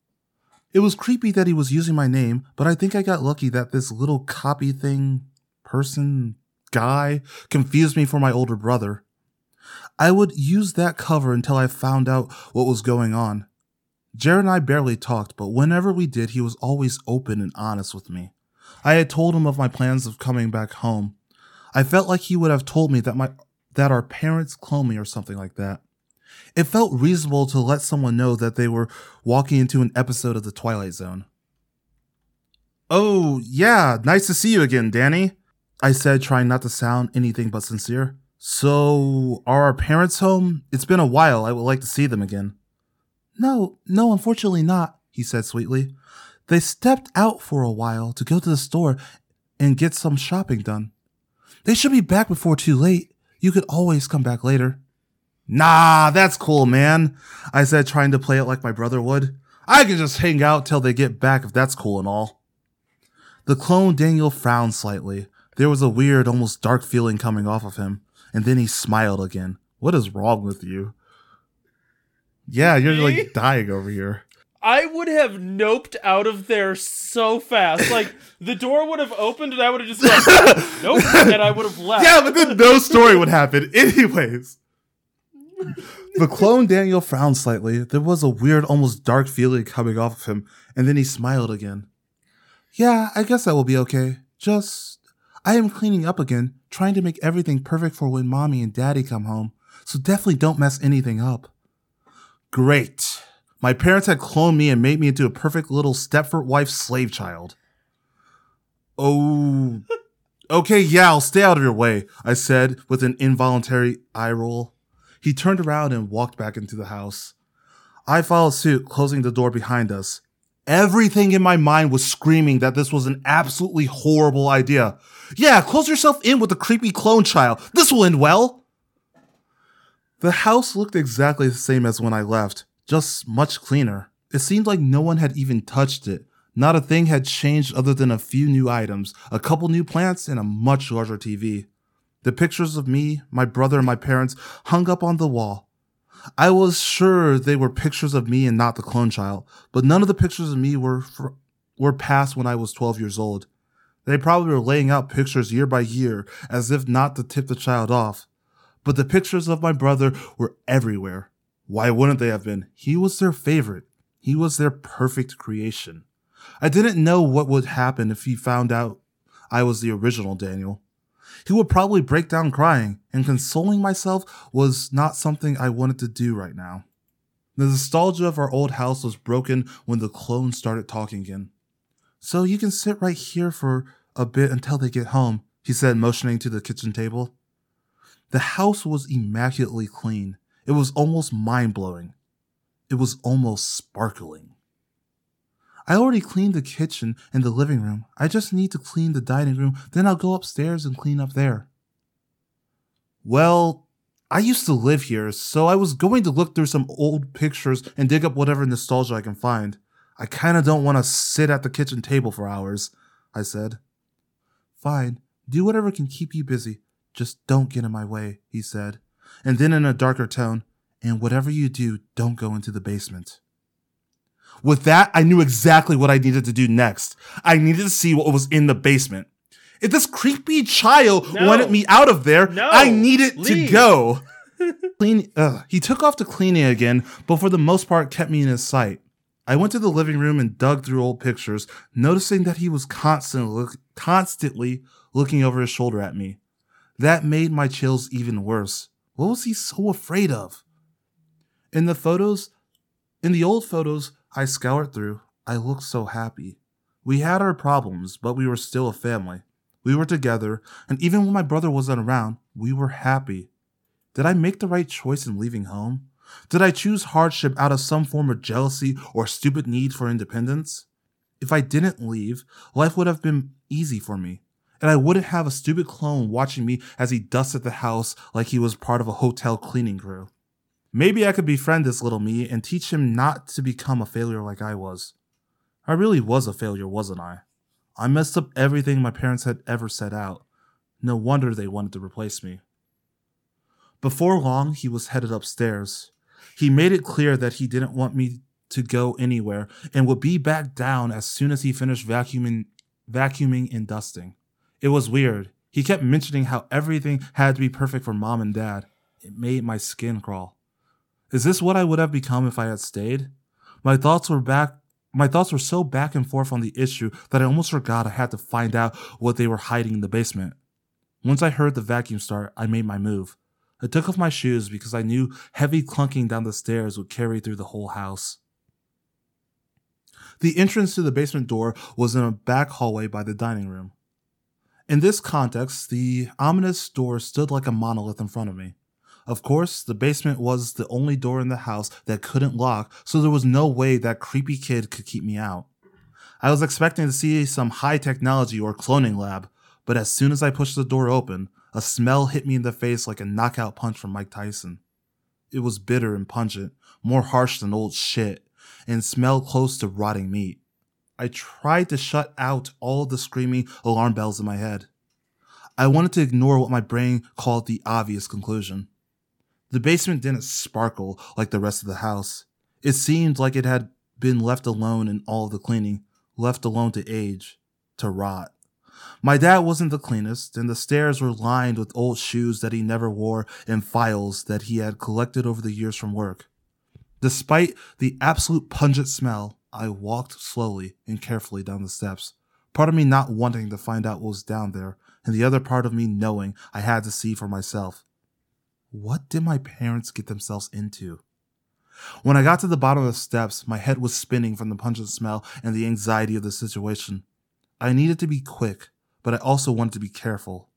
It was creepy that he was using my name, but I think I got lucky that this little copy thing, person, guy, confused me for my older brother. I would use that cover until I found out what was going on. Jared and I barely talked, but whenever we did, he was always open and honest with me. I had told him of my plans of coming back home. I felt like he would have told me that my that our parents cloned me or something like that. It felt reasonable to let someone know that they were walking into an episode of The Twilight Zone. Oh, yeah, nice to see you again, Danny, I said, trying not to sound anything but sincere. So, are our parents home? It's been a while. I would like to see them again. No, no, unfortunately not, he said sweetly. They stepped out for a while to go to the store and get some shopping done. They should be back before too late. You could always come back later. Nah, that's cool, man, I said, trying to play it like my brother would. I can just hang out till they get back if that's cool and all. The clone Daniel frowned slightly. There was a weird, almost dark feeling coming off of him, and then he smiled again. What is wrong with you? Yeah, you're like dying over here. I would have noped out of there so fast. Like, the door would have opened and I would have just like, nope, and I would have left. Yeah, but then no story would happen anyways. The clone Daniel frowned slightly. There was a weird, almost dark feeling coming off of him, and then he smiled again. Yeah, I guess that will be okay. Just, I am cleaning up again, trying to make everything perfect for when Mommy and Daddy come home, so definitely don't mess anything up. Great. My parents had cloned me and made me into a perfect little Stepford wife slave child. Oh, okay, yeah, I'll stay out of your way, I said with an involuntary eye roll. He turned around and walked back into the house. I followed suit, closing the door behind us. Everything in my mind was screaming that this was an absolutely horrible idea. Yeah, close yourself in with the creepy clone child. This will end well. The house looked exactly the same as when I left, just much cleaner. It seemed like no one had even touched it. Not a thing had changed other than a few new items, a couple new plants, and a much larger T V. The pictures of me, my brother, and my parents hung up on the wall. I was sure they were pictures of me and not the clone child, but none of the pictures of me were fr- were past when I was twelve years old. They probably were laying out pictures year by year as if not to tip the child off. But the pictures of my brother were everywhere. Why wouldn't they have been? He was their favorite. He was their perfect creation. I didn't know what would happen if he found out I was the original Daniel. He would probably break down crying, and consoling myself was not something I wanted to do right now. The nostalgia of our old house was broken when the clone started talking again. So you can sit right here for a bit until they get home, he said, motioning to the kitchen table. The house was immaculately clean. It was almost mind-blowing. It was almost sparkling. I already cleaned the kitchen and the living room. I just need to clean the dining room, then I'll go upstairs and clean up there. Well, I used to live here, so I was going to look through some old pictures and dig up whatever nostalgia I can find. I kinda don't want to sit at the kitchen table for hours, I said. Fine, do whatever can keep you busy. Just don't get in my way, he said. And then in a darker tone, and whatever you do, don't go into the basement. With that, I knew exactly what I needed to do next. I needed to see what was in the basement. If this creepy child no. wanted me out of there, no. I needed Leave. to go. Clean. Ugh. He took off to cleaning again, but for the most part kept me in his sight. I went to the living room and dug through old pictures, noticing that he was constantly, look, constantly looking over his shoulder at me. That made my chills even worse. What was he so afraid of? In the photos, in the old photos, I scoured through. I looked so happy. We had our problems, but we were still a family. We were together, and even when my brother wasn't around, we were happy. Did I make the right choice in leaving home? Did I choose hardship out of some form of jealousy or stupid need for independence? If I didn't leave, life would have been easy for me, and I wouldn't have a stupid clone watching me as he dusted the house like he was part of a hotel cleaning crew. Maybe I could befriend this little me and teach him not to become a failure like I was. I really was a failure, wasn't I? I messed up everything my parents had ever set out. No wonder they wanted to replace me. Before long, he was headed upstairs. He made it clear that he didn't want me to go anywhere and would be back down as soon as he finished vacuuming, vacuuming and dusting. It was weird. He kept mentioning how everything had to be perfect for mom and dad. It made my skin crawl. Is this what I would have become if I had stayed? My thoughts were back. My thoughts were so back and forth on the issue that I almost forgot I had to find out what they were hiding in the basement. Once I heard the vacuum start, I made my move. I took off my shoes because I knew heavy clunking down the stairs would carry through the whole house. The entrance to the basement door was in a back hallway by the dining room. In this context, the ominous door stood like a monolith in front of me. Of course, the basement was the only door in the house that couldn't lock, so there was no way that creepy kid could keep me out. I was expecting to see some high technology or cloning lab, but as soon as I pushed the door open, a smell hit me in the face like a knockout punch from Mike Tyson. It was bitter and pungent, more harsh than old shit, and smelled close to rotting meat. I tried to shut out all the screaming alarm bells in my head. I wanted to ignore what my brain called the obvious conclusion. The basement didn't sparkle like the rest of the house. It seemed like it had been left alone in all of the cleaning, left alone to age, to rot. My dad wasn't the cleanest, and the stairs were lined with old shoes that he never wore and files that he had collected over the years from work. Despite the absolute pungent smell, I walked slowly and carefully down the steps, part of me not wanting to find out what was down there, and the other part of me knowing I had to see for myself. What did my parents get themselves into? When I got to the bottom of the steps, my head was spinning from the pungent smell and the anxiety of the situation. I needed to be quick, but I also wanted to be careful.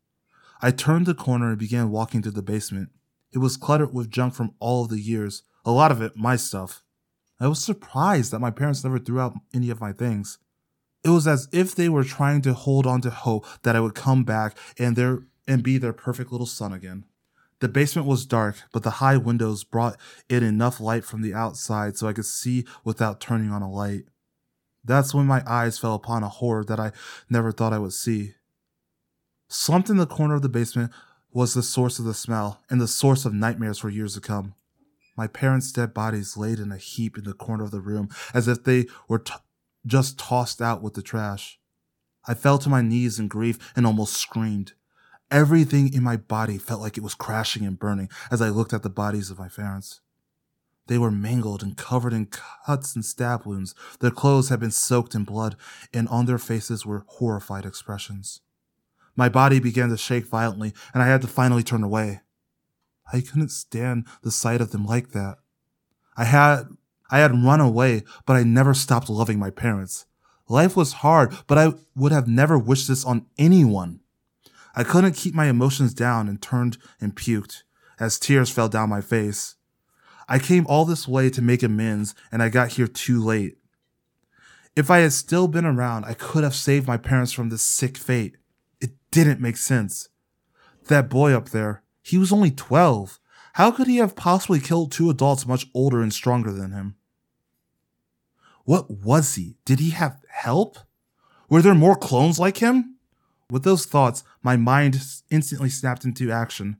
I turned the corner and began walking to the basement. It was cluttered with junk from all of the years, a lot of it my stuff. I was surprised that my parents never threw out any of my things. It was as if they were trying to hold on to hope that I would come back and their, and be their perfect little son again. The basement was dark, but the high windows brought in enough light from the outside so I could see without turning on a light. That's when my eyes fell upon a horror that I never thought I would see. Slumped in the corner of the basement was the source of the smell and the source of nightmares for years to come. My parents' dead bodies laid in a heap in the corner of the room as if they were t- just tossed out with the trash. I fell to my knees in grief and almost screamed. Everything in my body felt like it was crashing and burning as I looked at the bodies of my parents. They were mangled and covered in cuts and stab wounds. Their clothes had been soaked in blood, and on their faces were horrified expressions. My body began to shake violently, and I had to finally turn away. I couldn't stand the sight of them like that. I had, I had run away, but I never stopped loving my parents. Life was hard, but I would have never wished this on anyone. I couldn't keep my emotions down and turned and puked as tears fell down my face. I came all this way to make amends, and I got here too late. If I had still been around, I could have saved my parents from this sick fate. It didn't make sense. That boy up there, he was only twelve. How could he have possibly killed two adults much older and stronger than him? What was he? Did he have help? Were there more clones like him? With those thoughts, my mind instantly snapped into action.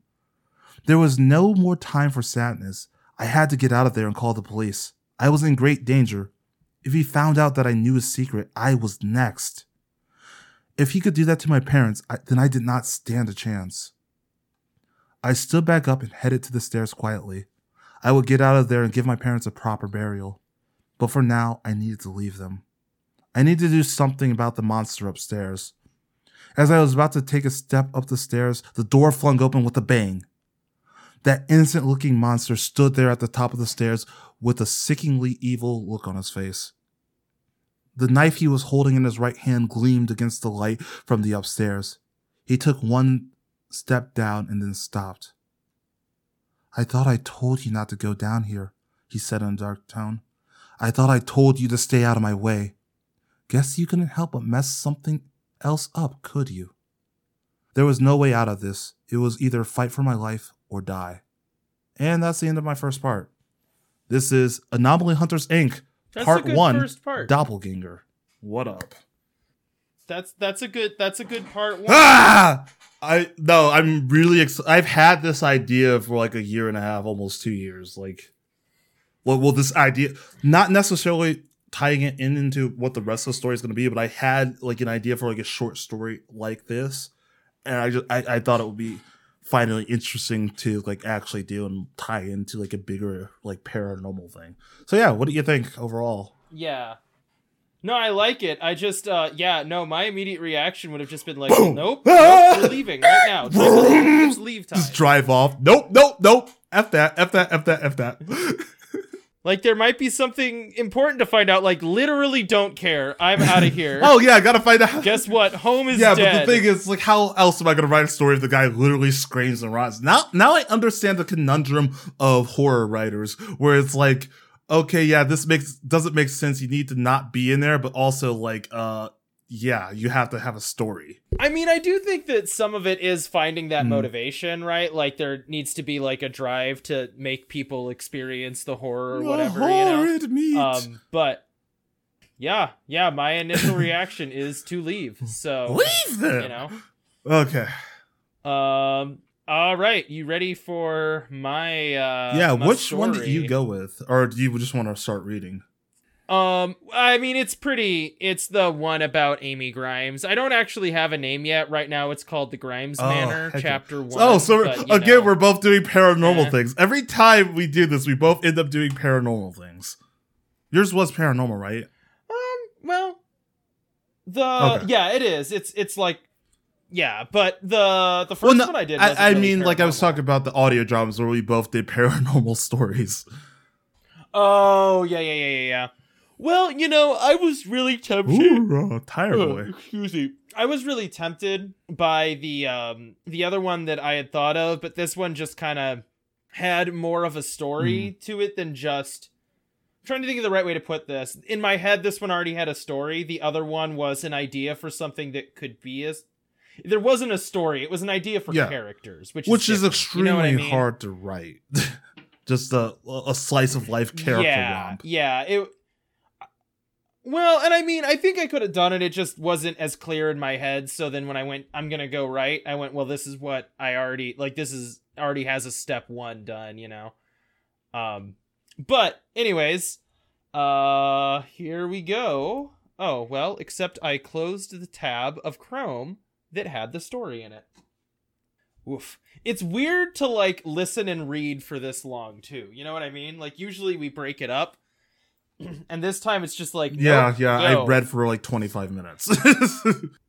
There was no more time for sadness. I had to get out of there and call the police. I was in great danger. If he found out that I knew his secret, I was next. If he could do that to my parents, I, then I did not stand a chance. I stood back up and headed to the stairs quietly. I would get out of there and give my parents a proper burial. But for now, I needed to leave them. I needed to do something about the monster upstairs. As I was about to take a step up the stairs, the door flung open with a bang. That innocent-looking monster stood there at the top of the stairs with a sickeningly evil look on his face. The knife he was holding in his right hand gleamed against the light from the upstairs. He took one step down and then stopped. "I thought I told you not to go down here," he said in a dark tone. "I thought I told you to stay out of my way. Guess you couldn't help but mess something else up, could you?" There was no way out of this. It was either fight for my life or die. And that's the end of my first part. This is Anomaly Hunters Incorporated. That's part one. First part. Doppelganger. What up? That's that's a good that's a good part one. Ah! I no, I'm really ex- I've had this idea for like a year and a half, almost two years. Like, well, well, this idea, not necessarily tying it in into what the rest of the story is going to be, but I had like an idea for like a short story like this, and I just I, I thought it would be finally interesting to like actually do and tie into like a bigger like paranormal thing. So yeah, what do you think overall? Yeah, no, I like it. I just uh yeah, no, my immediate reaction would have just been like, nope, nope, we're leaving right now. Just leave time. Just drive off. Nope, nope, nope. F that. F that. F that. F that. Like, there might be something important to find out. Like, literally don't care. I'm out of here. Oh, yeah, I gotta find out. Guess what? Home is yeah, dead. Yeah, but the thing is, like, how else am I gonna write a story if the guy literally screams and rots? Now, now I understand the conundrum of horror writers, where it's like, okay, yeah, this makes doesn't make sense. You need to not be in there, but also, like, uh, yeah, you have to have a story. I mean, I do think that some of it is finding that mm. motivation, right? Like, there needs to be like a drive to make people experience the horror or whatever, you know. Meat. Um, but yeah, yeah, my initial reaction is to leave. So leave them, you know. Okay. Um. All right, you ready for my? Uh, yeah. My which story? One did you go with, or do you just want to start reading? Um, I mean, it's pretty, it's the one about Amy Grimes. I don't actually have a name yet. Right now it's called The Grimes oh, Manor, chapter one. Oh, so but, again, know. We're both doing paranormal yeah. things. Every time we do this, we both end up doing paranormal things. Yours was paranormal, right? Um, well, the, okay. yeah, it is. It's, it's like, yeah, but the, the first well, no, one I did was I, I really mean, paranormal. Like I was talking about the audio dramas where we both did paranormal stories. Oh, yeah, yeah, yeah, yeah, yeah. Well, you know, I was really tempted. Ooh, oh, tire boy. Uh, excuse me. I was really tempted by the um, the other one that I had thought of, but this one just kind of had more of a story mm. to it than just... I'm trying to think of the right way to put this. In my head, this one already had a story. The other one was an idea for something that could be a... There wasn't a story. It was an idea for yeah. characters, which, which is, is extremely you know what I mean? hard to write. Just a, a slice of life character yeah, romp. Yeah, it... Well, and I mean, I think I could have done it. It just wasn't as clear in my head. So then when I went, I'm going to go right. I went, well, this is what I already like. This is already has a step one done, you know? Um, but anyways, uh, here we go. Oh, well, except I closed the tab of Chrome that had the story in it. Oof. It's weird to like listen and read for this long too. You know what I mean? Like usually we break it up. And this time it's just like, yeah, nope, yeah. No. I read for like twenty-five minutes.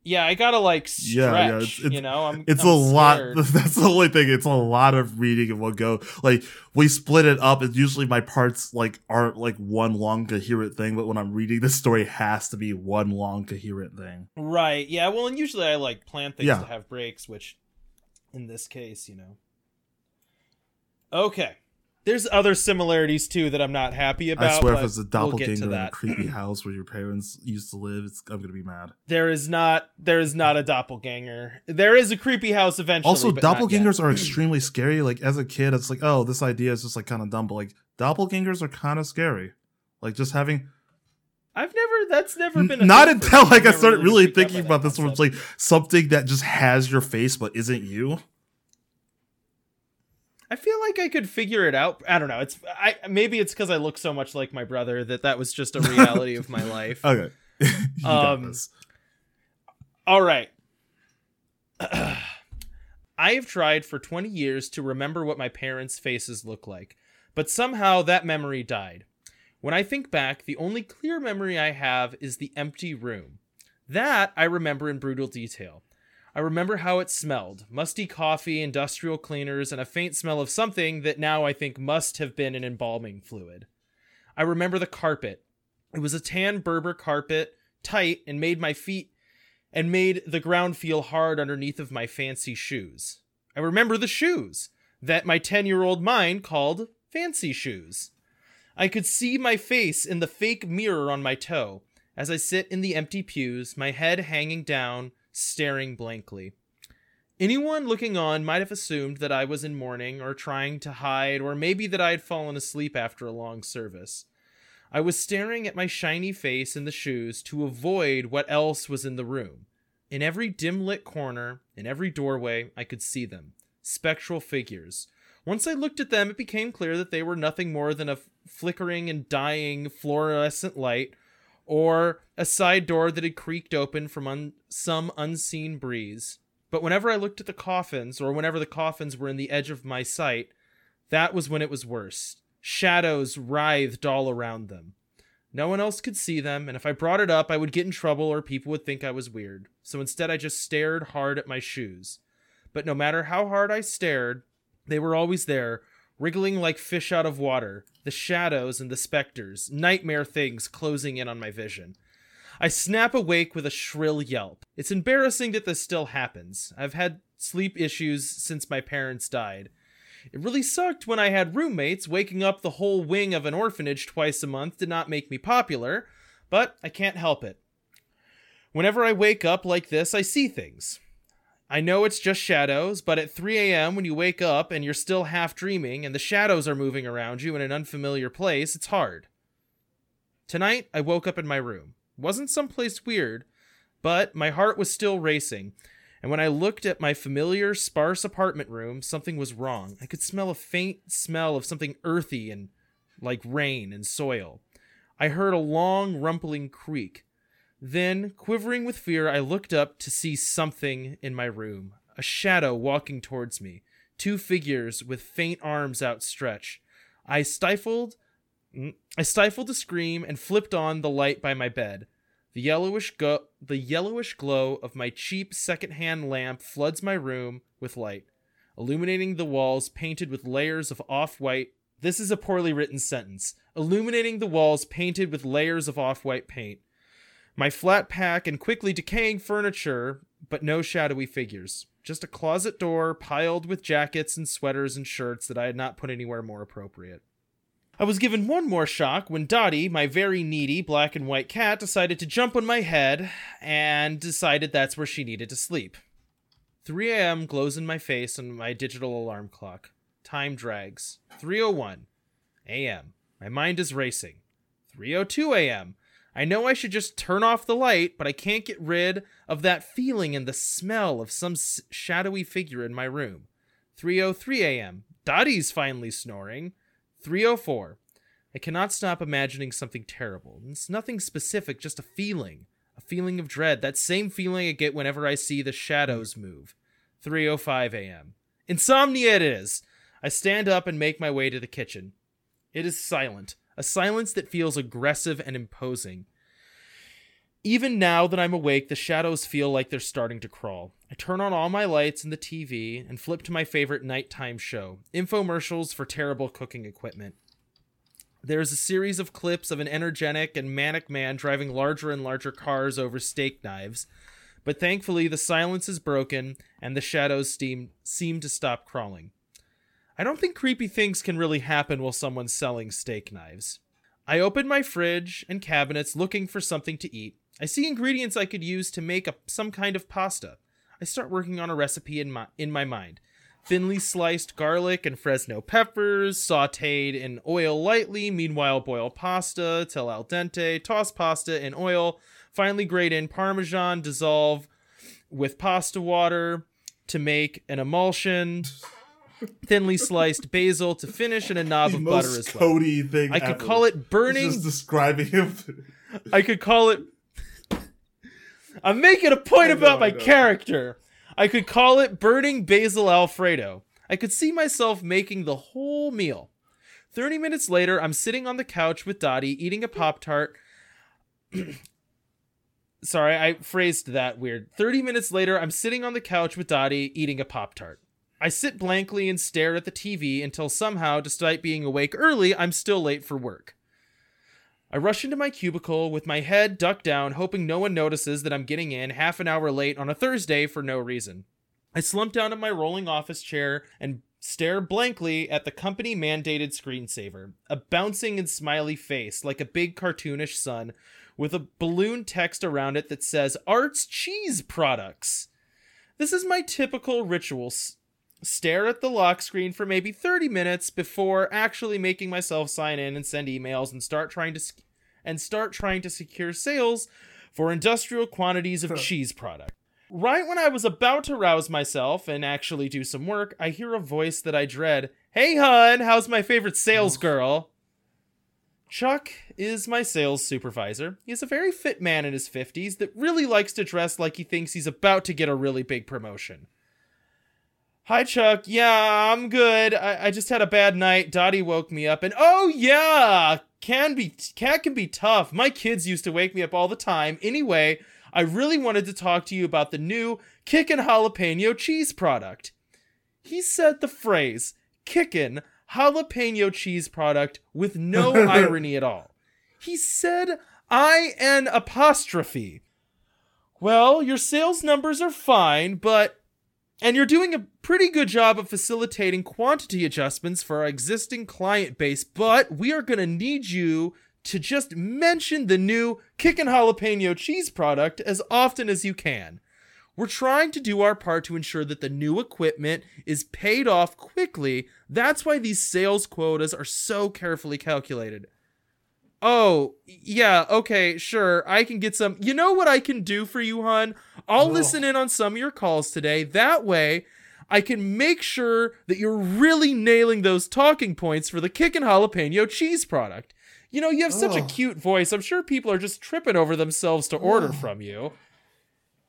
Yeah, I gotta like stretch, yeah, yeah, it's, it's, you know? I'm, it's I'm a scared. lot. That's the only thing. It's a lot of reading in one go. Like, we split it up. And usually my parts like aren't like one long coherent thing. But when I'm reading, this story has to be one long coherent thing. Right. Yeah, well, and usually I like plan things yeah. to have breaks, which in this case, you know. Okay. There's other similarities, too, that I'm not happy about. I swear if it's a doppelganger we'll in a creepy house where your parents used to live, it's, I'm going to be mad. There is not There is not a doppelganger. There is a creepy house eventually, Also, doppelgangers are extremely scary. Like, as a kid, it's like, oh, this idea is just, like, kind of dumb. But, like, doppelgangers are kind of scary. Like, just having... I've never... That's never been... A not until, like, I started really, really thinking about this one. It's, like, something that just has your face but isn't you. I feel like I could figure it out. I don't know. It's I maybe it's because I look so much like my brother that that was just a reality of my life. Okay. You um, got this. All right. I have tried for twenty years to remember what my parents' faces look like, but somehow that memory died. When I think back, the only clear memory I have is the empty room. That I remember in brutal detail. I remember how it smelled. Musty coffee, industrial cleaners, and a faint smell of something that now I think must have been an embalming fluid. I remember the carpet. It was a tan Berber carpet, tight, and made my feet and made the ground feel hard underneath of my fancy shoes. I remember the shoes that my ten-year-old mind called fancy shoes. I could see my face in the fake mirror on my toe as I sit in the empty pews, my head hanging down, staring blankly. Anyone looking on might have assumed that I was in mourning or trying to hide, or maybe that I had fallen asleep after a long service. I was staring at my shiny face in the shoes to avoid what else was in the room. In every dim-lit corner, in every doorway, I could see them. Spectral figures. Once I looked at them, it became clear that they were nothing more than a flickering and dying fluorescent light, or a side door that had creaked open from un- some unseen breeze. But whenever I looked at the coffins, or whenever the coffins were in the edge of my sight, that was when it was worse. Shadows writhed all around them. No one else could see them, and if I brought it up, I would get in trouble or people would think I was weird. So instead, I just stared hard at my shoes. But no matter how hard I stared, they were always there, wriggling like fish out of water, the shadows and the specters, nightmare things closing in on my vision. I snap awake with a shrill yelp. It's embarrassing that this still happens. I've had sleep issues since my parents died. It really sucked when I had roommates. Waking up the whole wing of an orphanage twice a month did not make me popular, but I can't help it. Whenever I wake up like this, I see things. I know it's just shadows, but at three a.m. when you wake up and you're still half dreaming and the shadows are moving around you in an unfamiliar place, it's hard. Tonight, I woke up in my room. It wasn't someplace weird, but my heart was still racing. And when I looked at my familiar, sparse apartment room, something was wrong. I could smell a faint smell of something earthy and like rain and soil. I heard a long, rumbling creak. Then, quivering with fear, I looked up to see something in my room. A shadow walking towards me. Two figures with faint arms outstretched. I stifled I stifled a scream and flipped on the light by my bed. The yellowish go- the yellowish glow of my cheap secondhand lamp floods my room with light, illuminating the walls painted with layers of off-white This is a poorly written sentence, illuminating the walls painted with layers of off-white paint. My flat pack and quickly decaying furniture, but no shadowy figures. Just a closet door piled with jackets and sweaters and shirts that I had not put anywhere more appropriate. I was given one more shock when Dottie, my very needy black and white cat, decided to jump on my head and decided that's where she needed to sleep. three a.m. glows in my face on my digital alarm clock. Time drags. three oh one a.m. My mind is racing. three oh two a.m. I know I should just turn off the light, but I can't get rid of that feeling and the smell of some s- shadowy figure in my room. three oh three a.m. Dottie's finally snoring. three oh four. I cannot stop imagining something terrible. It's nothing specific, just a feeling. A feeling of dread. That same feeling I get whenever I see the shadows move. three oh five a.m. Insomnia it is! I stand up and make my way to the kitchen. It is silent. A silence that feels aggressive and imposing. Even now that I'm awake, the shadows feel like they're starting to crawl. I turn on all my lights and the T V and flip to my favorite nighttime show, infomercials for terrible cooking equipment. There's a series of clips of an energetic and manic man driving larger and larger cars over steak knives, but thankfully the silence is broken and the shadows seem, seem to stop crawling. I don't think creepy things can really happen while someone's selling steak knives. I open my fridge and cabinets looking for something to eat. I see ingredients I could use to make a, some kind of pasta. I start working on a recipe in my, in my mind. Thinly sliced garlic and Fresno peppers, sauteed in oil lightly, meanwhile boil pasta till al dente, toss pasta in oil, finally grate in Parmesan, dissolve with pasta water to make an emulsion. Thinly sliced basil to finish and a knob the of most butter as well. Cody thing I ever. could call it burning. Just describing him. I could call it. I'm making a point I about know, my I character. I could call it burning basil Alfredo. I could see myself making the whole meal. Thirty minutes later, I'm sitting on the couch with Dottie eating a Pop-Tart. Sorry, I phrased that weird. Thirty minutes later, I'm sitting on the couch with Dottie eating a Pop-Tart. I sit blankly and stare at the T V until somehow, despite being awake early, I'm still late for work. I rush into my cubicle with my head ducked down, hoping no one notices that I'm getting in half an hour late on a Thursday for no reason. I slump down in my rolling office chair and stare blankly at the company-mandated screensaver, a bouncing and smiley face like a big cartoonish sun with a balloon text around it that says, Art's Cheese Products. This is my typical ritual s- Stare at the lock screen for maybe thirty minutes before actually making myself sign in and send emails and start trying to sc- and start trying to secure sales for industrial quantities of cheese product. Right when I was about to rouse myself and actually do some work, I hear a voice that I dread. Hey, hun, how's my favorite sales girl? Chuck is my sales supervisor. He's a very fit man in his fifties that really likes to dress like he thinks he's about to get a really big promotion. Hi, Chuck. Yeah, I'm good. I, I just had a bad night. Dottie woke me up and oh, yeah, can be cat can be tough. My kids used to wake me up all the time. Anyway, I really wanted to talk to you about the new Kickin' Jalapeno cheese product. He said the phrase Kickin' Jalapeno cheese product with no irony at all. He said I an apostrophe. Well, your sales numbers are fine, but... And you're doing a pretty good job of facilitating quantity adjustments for our existing client base, but we are going to need you to just mention the new Kickin' Jalapeno cheese product as often as you can. We're trying to do our part to ensure that the new equipment is paid off quickly. That's why these sales quotas are so carefully calculated. Oh, yeah, okay, sure, I can get some... You know what I can do for you, hun? I'll Ugh. listen in on some of your calls today. That way, I can make sure that you're really nailing those talking points for the Kickin' Jalapeno cheese product. You know, you have Ugh. such a cute voice. I'm sure people are just tripping over themselves to order Ugh. from you.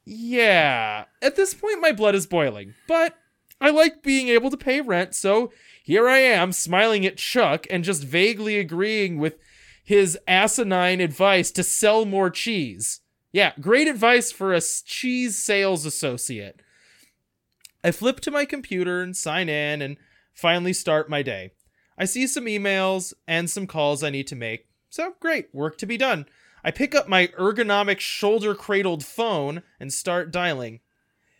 Yeah, at this point, my blood is boiling, but I like being able to pay rent, so here I am, smiling at Chuck and just vaguely agreeing with... his asinine advice to sell more cheese. Yeah, great advice for a cheese sales associate. I flip to my computer and sign in and finally start my day. I see some emails and some calls I need to make, so great, work to be done. I pick up my ergonomic shoulder-cradled phone and start dialing.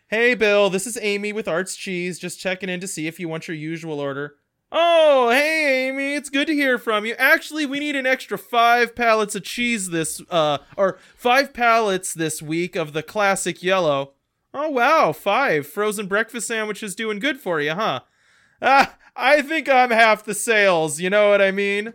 Hey, Bill, this is Amy with Art's Cheese, just checking in to see if you want your usual order. Oh, hey, Amy, it's good to hear from you. Actually, we need an extra five pallets of cheese this, uh, or five pallets this week of the classic yellow. Oh, wow, five. Frozen breakfast sandwiches doing good for you, huh? Ah, I think I'm half the sales, you know what I mean?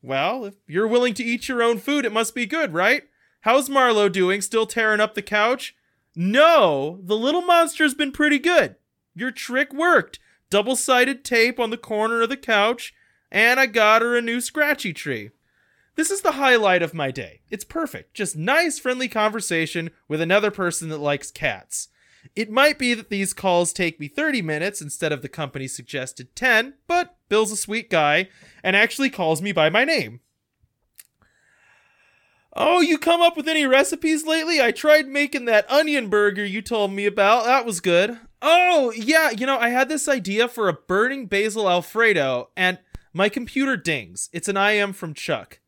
Well, if you're willing to eat your own food, it must be good, right? How's Marlo doing? Still tearing up the couch? No, the little monster's been pretty good. Your trick worked. Double-sided tape on the corner of the couch, and I got her a new scratchy tree. This is the highlight of my day. It's perfect. Just nice, friendly conversation with another person that likes cats. It might be that these calls take me thirty minutes instead of the company's suggested ten, but Bill's a sweet guy and actually calls me by my name. Oh, you come up with any recipes lately? I tried making that onion burger you told me about. That was good. Oh, yeah, you know, I had this idea for a burning basil Alfredo, and my computer dings. It's an I M from Chuck.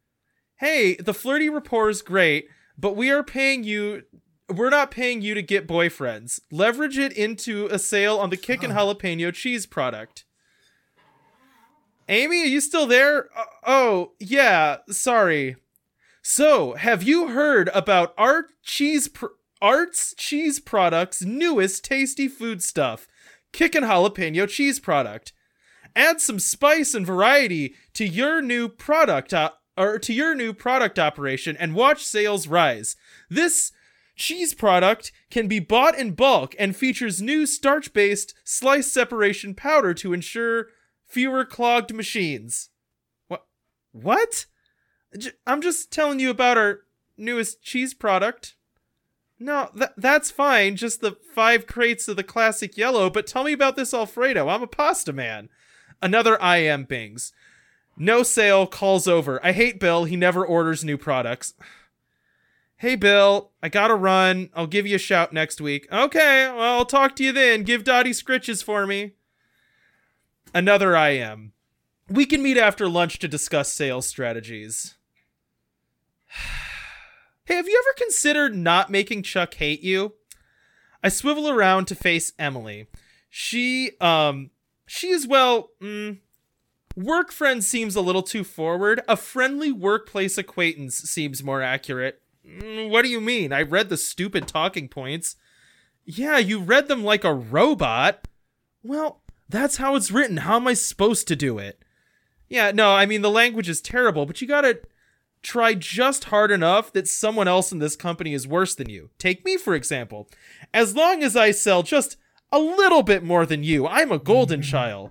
Hey, the flirty rapport is great, but we are paying you... We're not paying you to get boyfriends. Leverage it into a sale on the Kickin' Jalapeno cheese product. Amy, are you still there? Uh, oh, yeah, sorry. So, have you heard about Art Cheese Pr- Art's Cheese Products' newest tasty food stuff, Kickin' Jalapeno cheese product? Add some spice and variety to your new product o- or to your new product operation and watch sales rise. This cheese product can be bought in bulk and features new starch-based slice separation powder to ensure fewer clogged machines. What? What? J- I'm just telling you about our newest cheese product. No, th- that's fine. Just the five crates of the classic yellow. But tell me about this Alfredo. I'm a pasta man. Another I M bings. No sale. Calls over. I hate Bill. He never orders new products. Hey, Bill, I gotta run. I'll give you a shout next week. Okay, well, I'll talk to you then. Give Dottie scritches for me. Another I M. We can meet after lunch to discuss sales strategies. Hey, have you ever considered not making Chuck hate you? I swivel around to face Emily. She, um, she is, well, mm, work friend seems a little too forward. A friendly workplace acquaintance seems more accurate. What do you mean? I read the stupid talking points. Yeah, you read them like a robot. Well, that's how it's written. How am I supposed to do it? Yeah, no, I mean, the language is terrible, but you gotta try just hard enough that someone else in this company is worse than you. Take me, for example. As long as I sell just a little bit more than you, I'm a golden child.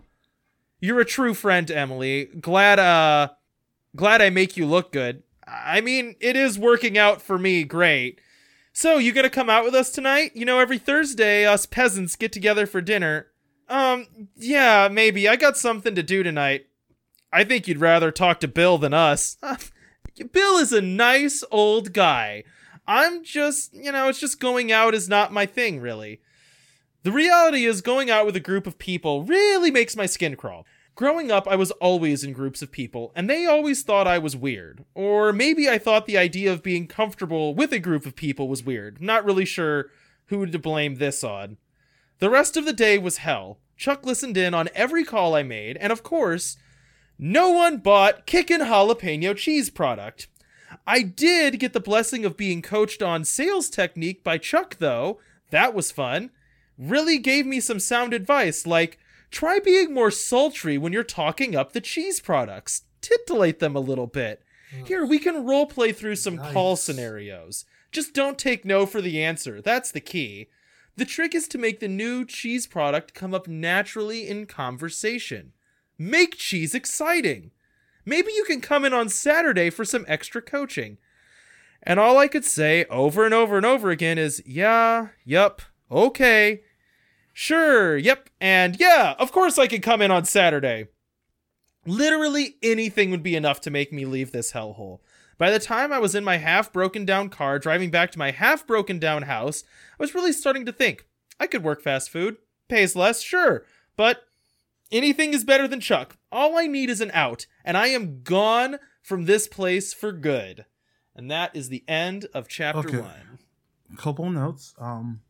You're a true friend, Emily. Glad, uh, glad I make you look good. I mean, it is working out for me great. So, you gonna come out with us tonight? You know, every Thursday, us peasants get together for dinner. Um, yeah, maybe. I got something to do tonight. I think you'd rather talk to Bill than us. Bill is a nice old guy. I'm just, you know, it's just going out is not my thing, really. The reality is going out with a group of people really makes my skin crawl. Growing up, I was always in groups of people, and they always thought I was weird. Or maybe I thought the idea of being comfortable with a group of people was weird. Not really sure who to blame this on. The rest of the day was hell. Chuck listened in on every call I made, and of course, no one bought Kickin' Jalapeno cheese product. I did get the blessing of being coached on sales technique by Chuck, though. That was fun. Really gave me some sound advice, like, try being more sultry when you're talking up the cheese products. Titillate them a little bit. Here, we can roleplay through some nice call scenarios. Just don't take no for the answer. That's the key. The trick is to make the new cheese product come up naturally in conversation. Make cheese exciting. Maybe you can come in on Saturday for some extra coaching. And all I could say over and over and over again is, yeah, yep, okay, sure, yep, and yeah, of course I could come in on Saturday. Literally anything would be enough to make me leave this hellhole. By the time I was in my half-broken-down car driving back to my half-broken-down house, I was really starting to think, I could work fast food, pays less, sure, but Anything is better than Chuck. All I need is an out, and I am gone from this place for good. And that is the end of chapter okay. one. A couple notes. Um,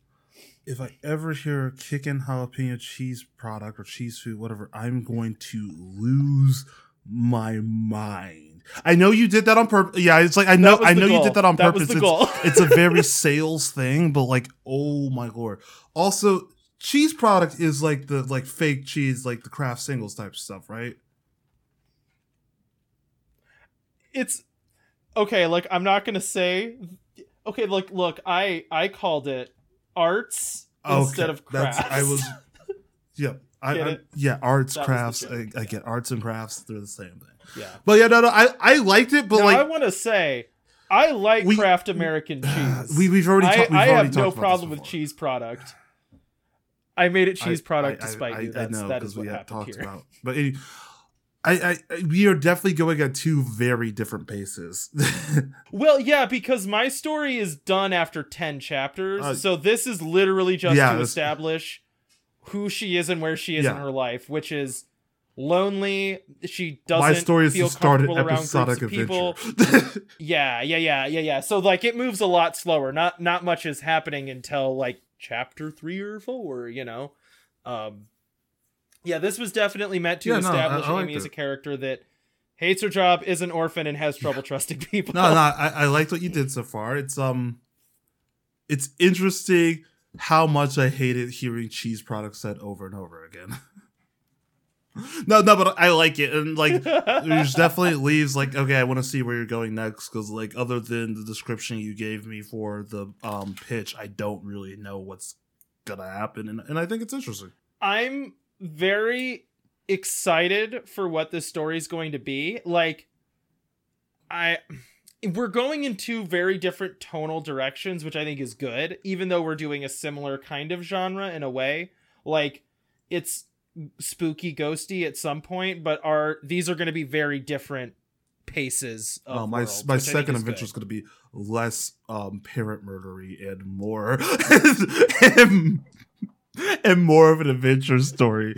if I ever hear Kickin' Jalapeno cheese product or cheese food, whatever, I'm going to lose my mind. I know you did that on purpose. Yeah, it's like I know I know goal. you did that on that purpose. Was the goal. It's, it's a very sales thing, but like, oh my lord. Also, cheese product is like the like fake cheese, like the Kraft singles type stuff, right? It's okay. Like, I'm not gonna say. Okay, like look, I I called it Arts okay, instead of Crafts. That's, I was. Yeah, I, I yeah Arts that Crafts. I, I get Arts and Crafts. They're the same thing. Yeah, but yeah, no, no. I I liked it, but now, like I want to say. I like we, Kraft American uh, cheese. We we've already. Ta- I, we've I already have no problem with cheese product. I made it cheese product I, I, despite I, you. That's, I know, that is what we happened talked here. About. But it, I, I, we are definitely going at two very different paces. Well, yeah, because my story is done after ten chapters, uh, so this is literally just yeah, to establish who she is and where she is yeah. in her life, which is lonely. She doesn't. My story is feel to start an episodic adventure. yeah, yeah, yeah, yeah, yeah. So like, it moves a lot slower. Not not much is happening until like chapter three or four, you know. Um yeah, this was definitely meant to yeah, establish no, I, I Amy as a character that hates her job, is an orphan, and has trouble yeah. trusting people. No, no, I, I liked what you did so far. It's um it's interesting how much I hated hearing cheese products said over and over again. no, no, but I like it. And like there's definitely leaves like, okay, I want to see where you're going next, because like other than the description you gave me for the um pitch, I don't really know what's gonna happen, and, and I think it's interesting. I'm very excited for what this story is going to be. Like, I we're going in two very different tonal directions, which I think is good, even though we're doing a similar kind of genre in a way. Like, it's spooky, ghosty at some point, but are these are going to be very different paces of oh, my world, my second is adventure good. Is going to be less um parent murdery and more and, and more of an adventure story.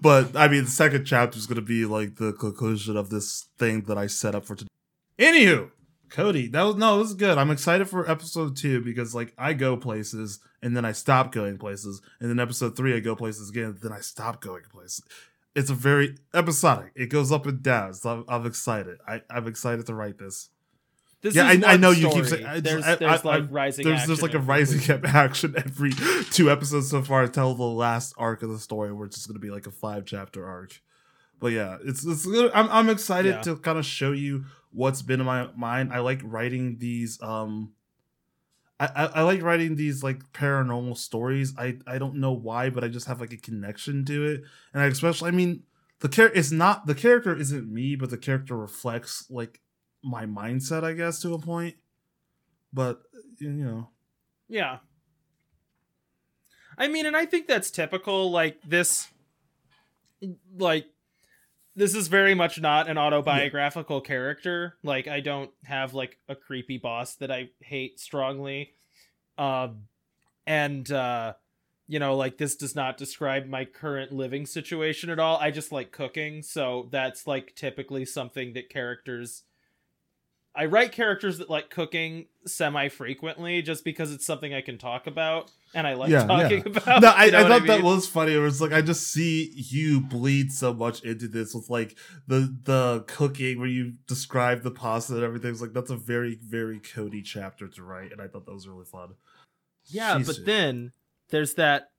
But I mean, the second chapter is going to be like the conclusion of this thing that I set up for today. Anywho, Cody, that was no, it was good. I'm excited for episode two because like I go places and then I stop going places, and then episode three I go places again, and then I stop going places. It's a very episodic. It goes up and down. So I'm, I'm excited. I, I'm excited to write this. This yeah, is I, I know story. You keep saying I, there's, I, there's I, like I, rising. There's action there's like a rising up action every two episodes so far until the last arc of the story, where it's just going to be like a five chapter arc. But yeah, it's it's. I'm I'm excited yeah. to kind of show you what's been in my mind. I like writing these. Um, I, I, I like writing these like paranormal stories. I, I don't know why, but I just have like a connection to it, and I especially. I mean, the char- it's not the character isn't me, but the character reflects like my mindset, I guess, to a point. But you know, yeah. I mean, and I think that's typical. Like this, like. This is very much not an autobiographical yeah. character. Like, I don't have like a creepy boss that I hate strongly. Um, and, uh, you know, like this does not describe my current living situation at all. I just like cooking. So that's like typically something that characters, I write characters that like cooking semi-frequently just because it's something I can talk about. And I like yeah, talking yeah. about. No, I, you know I thought I mean? that was funny. It was like I just see you bleed so much into this with like the the cooking where you describe the pasta and everything. It's like that's a very very Cody chapter to write, and I thought that was really fun. Yeah, she's but just, then there's that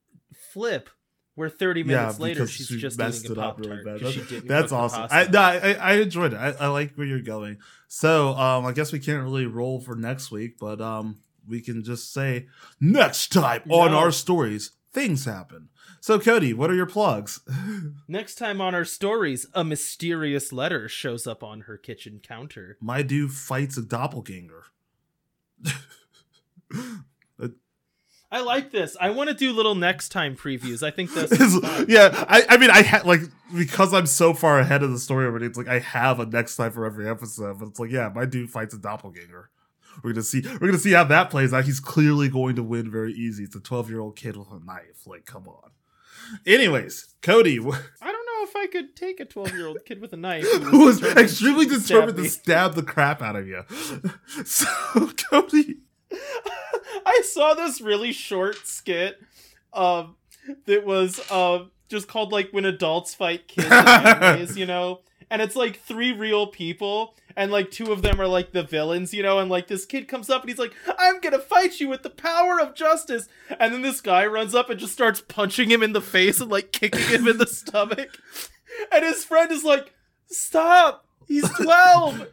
flip where thirty minutes yeah, later she's she just messed eating it a Pop-Tart up really bad. She didn't that's awesome. I, no, I I enjoyed it. I, I like where you're going. So um, I guess we can't really roll for next week, but um. we can just say next time on no. our stories, things happen. So Cody, what are your plugs? Next time on our stories, a mysterious letter shows up on her kitchen counter. My dude fights a doppelganger. I like this. I want to do little next time previews. I think this is fun. Yeah, I, I mean, I ha- like because I'm so far ahead of the story already. It's like I have a next time for every episode, but it's like, yeah, my dude fights a doppelganger. We're gonna see. We're gonna see how that plays out. He's clearly going to win very easy. It's a twelve-year-old kid with a knife. Like, come on. Anyways, Cody. I don't know if I could take a twelve-year-old kid with a knife who was, who was extremely to determined to stab the crap out of you. So, Cody. I saw this really short skit um, that was uh, just called, like, When Adults Fight Kids in Animes, you know? And it's, like, three real people, and, like, two of them are, like, the villains, you know? And, like, this kid comes up, and he's like, I'm gonna fight you with the power of justice! And then this guy runs up and just starts punching him in the face and, like, kicking him in the stomach. And his friend is like, stop! He's twelve!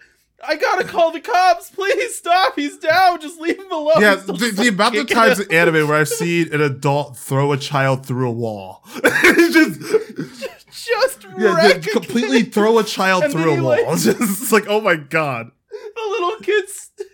I gotta call the cops! Please stop! He's down! Just leave him alone! Yeah, the, the amount of times in anime where I've seen an adult throw a child through a wall. just... Just yeah, yeah, completely kid. Throw a child and through a wall. Like, just, it's like, oh my god. The little kid, st-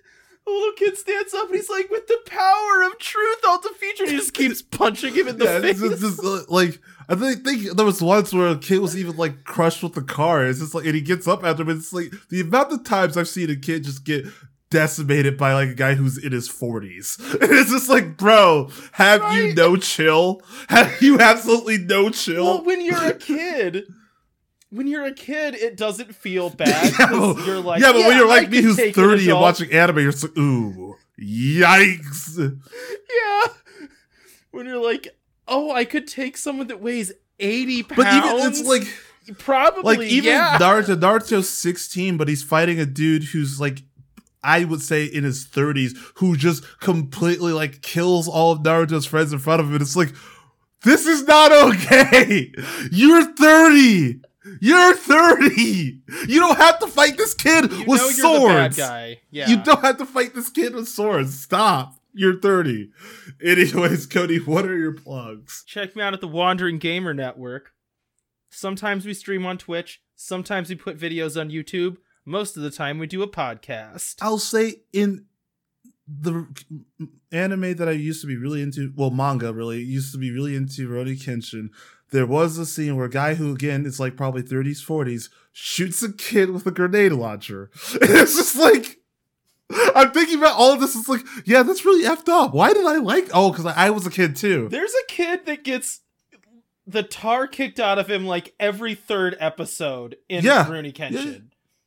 the little kid stands up and he's like, with the power of truth, I'll defeat you. And he just keeps punching him in the yeah, face. It's just, uh, like, I think, think there was once where a kid was even like crushed with the car. It's just like, and he gets up after him. And it's like the amount of times I've seen a kid just get decimated by like a guy who's in his forties. It's just like, bro, have right? you no chill? Have you absolutely no chill? Well, when you're a kid, when you're a kid, it doesn't feel bad. yeah, well, you're like, yeah, but yeah, when you're like I me, who's thirty an and watching anime, you're just like, ooh, yikes. Yeah, when you're like, oh, I could take someone that weighs eighty pounds. But even it's like. Probably, like even yeah. Naruto, Naruto's sixteen, but he's fighting a dude who's like, I would say in his thirties, who just completely like kills all of Naruto's friends in front of him. And it's like, this is not okay. You're thirty. You're thirty. You don't have to fight this kid you with know you're swords. The bad guy. Yeah. You don't have to fight this kid with swords. Stop. You're thirty. Anyways, Cody, what are your plugs? Check me out at the Wandering Gamer Network. Sometimes we stream on Twitch. Sometimes we put videos on YouTube. Most of the time, we do a podcast. I'll say in the anime that I used to be really into, well, manga really, used to be really into Rurouni Kenshin, there was a scene where a guy who, again, is like probably thirties, forties, shoots a kid with a grenade launcher. It's just like, I'm thinking about all of this. It's like, yeah, that's really effed up. Why did I like, oh, because I, I was a kid too. There's a kid that gets the tar kicked out of him like every third episode in yeah. Rurouni Kenshin. Yeah.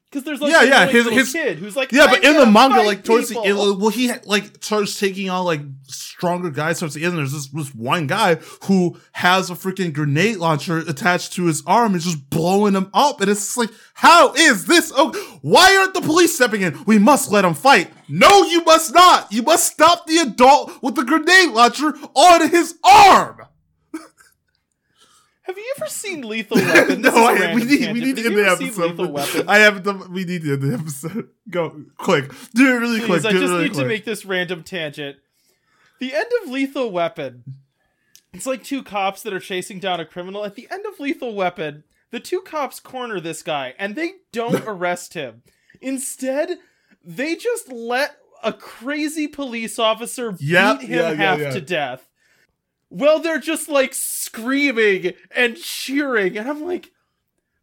Because there's like yeah, yeah, his, his kid who's like yeah, but in the manga, like towards people. the end, well, he had, like starts taking on like stronger guys towards the end. There's this, this one guy who has a freaking grenade launcher attached to his arm and just blowing him up, and it's just like, how is this? Oh, why aren't the police stepping in? We must let him fight. No, you must not. You must stop the adult with the grenade launcher on his arm. Have you ever seen Lethal Weapon? no, I, we need we need to end the episode. I haven't done. We need to end the episode. Go quick, do it really Please, quick. I do just really need quick. to make this random tangent. The end of Lethal Weapon. It's like two cops that are chasing down a criminal. At the end of Lethal Weapon, the two cops corner this guy and they don't arrest him. Instead, they just let a crazy police officer yep, beat him yeah, half yeah, yeah. to death. Well, they're just, like, screaming and cheering. And I'm like,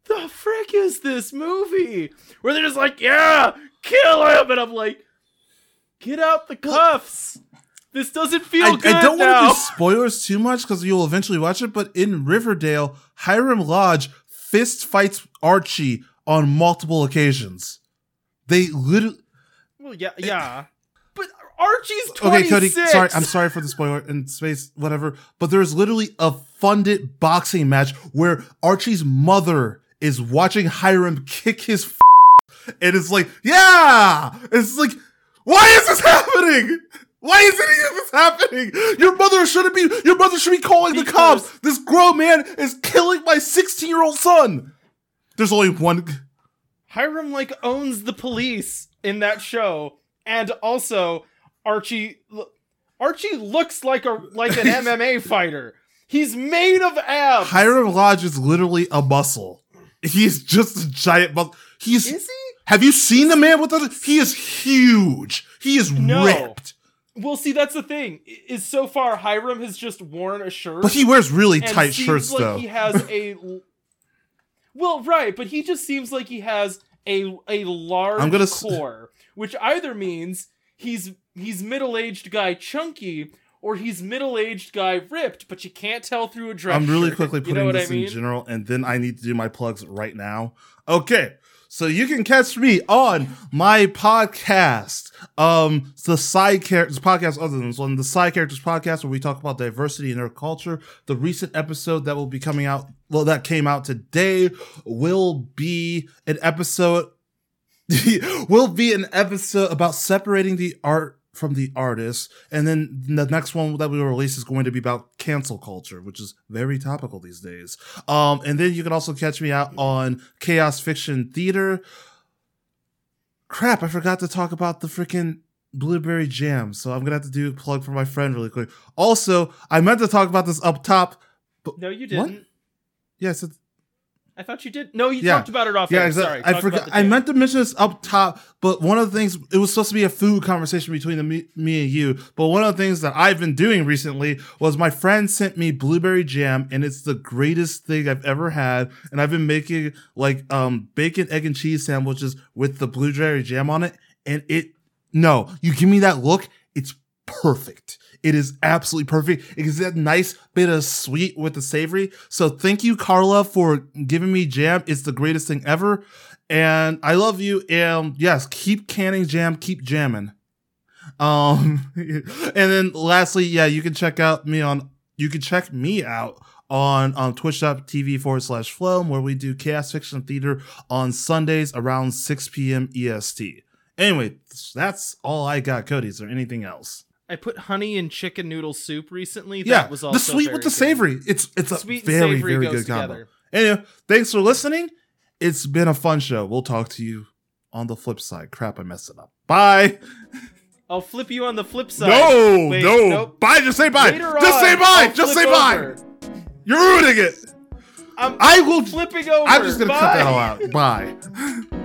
the frick is this movie? Where they're just like, yeah, kill him. And I'm like, get out the cuffs. This doesn't feel I, good I don't now. want to do spoilers too much because you'll eventually watch it. But in Riverdale, Hiram Lodge fist fights Archie on multiple occasions. They literally... Well, yeah, yeah. It, Archie's twenty-six. Okay, Cody, sorry, I'm sorry for the spoiler in space, whatever, but there's literally a funded boxing match where Archie's mother is watching Hiram kick his f- and it's like, yeah! It's like, why is this happening? Why is any of this happening? Your mother shouldn't be, your mother should be calling because the cops. This grown man is killing my sixteen-year-old son. There's only one. Hiram, like, owns the police in that show, and also... Archie, Archie looks like a like an M M A fighter. He's made of abs. Hiram Lodge is literally a muscle. He's just a giant muscle. He's. Is he? Have you seen the man with the? He is huge. He is no. ripped. Well, see, that's the thing. Is so far Hiram has just worn a shirt, but he wears really tight shirts like though. He has a. Well, right, but he just seems like he has a a large I'm gonna core, s- which either means he's. He's middle-aged guy chunky, or he's middle-aged guy ripped, but you can't tell through a dress I'm really shirt. quickly putting you know this I mean? in general, and then I need to do my plugs right now. Okay, so you can catch me on my podcast, um, the Side Characters Podcast, other than this one, the Side Characters Podcast, where we talk about diversity in our culture. The recent episode that will be coming out, well, that came out today, will be an episode, will be an episode about separating the art from the artist, and then the next one that we will release is going to be about cancel culture, which is very topical these days. Um, and then you can also catch me out on Chaos Fiction Theater. Crap, I forgot to talk about the freaking blueberry jam, so I'm gonna have to do a plug for my friend really quick. Also, I meant to talk about this up top, but no, you didn't. What? Yes, it's I thought you did. No, you yeah. talked about it off. Yeah, exactly. Sorry, I forgot. I meant to mention this up top, but one of the things, it was supposed to be a food conversation between the, me, me and you. But one of the things that I've been doing recently was my friend sent me blueberry jam, and it's the greatest thing I've ever had. And I've been making like um, bacon, egg, and cheese sandwiches with the blueberry jam on it. And it, no, you give me that look, it's perfect. It is absolutely perfect. It gives that nice bit of sweet with the savory. So thank you, Carla, for giving me jam. It's the greatest thing ever. And I love you. And yes, keep canning jam. Keep jamming. Um, and then lastly, yeah, you can check out me on, you can check me out on, on twitch.tv forward slash Phloem, where we do Chaos Fiction Theater on Sundays around six p.m. E S T. Anyway, that's all I got. Cody, is there anything else? I put honey in chicken noodle soup recently. Yeah, that was also the sweet with the savory. Good. It's it's a sweet very, very good combo. Anyway, thanks for listening. It's been a fun show. We'll talk to you on the flip side. Crap, I messed it up. Bye. I'll flip you on the flip side. No, Wait, no. Nope. Bye, just say bye. Later just on, say bye. I'll just say bye. Over. You're ruining it. I'm I will, flipping over. I'm just going to cut that all out. Bye.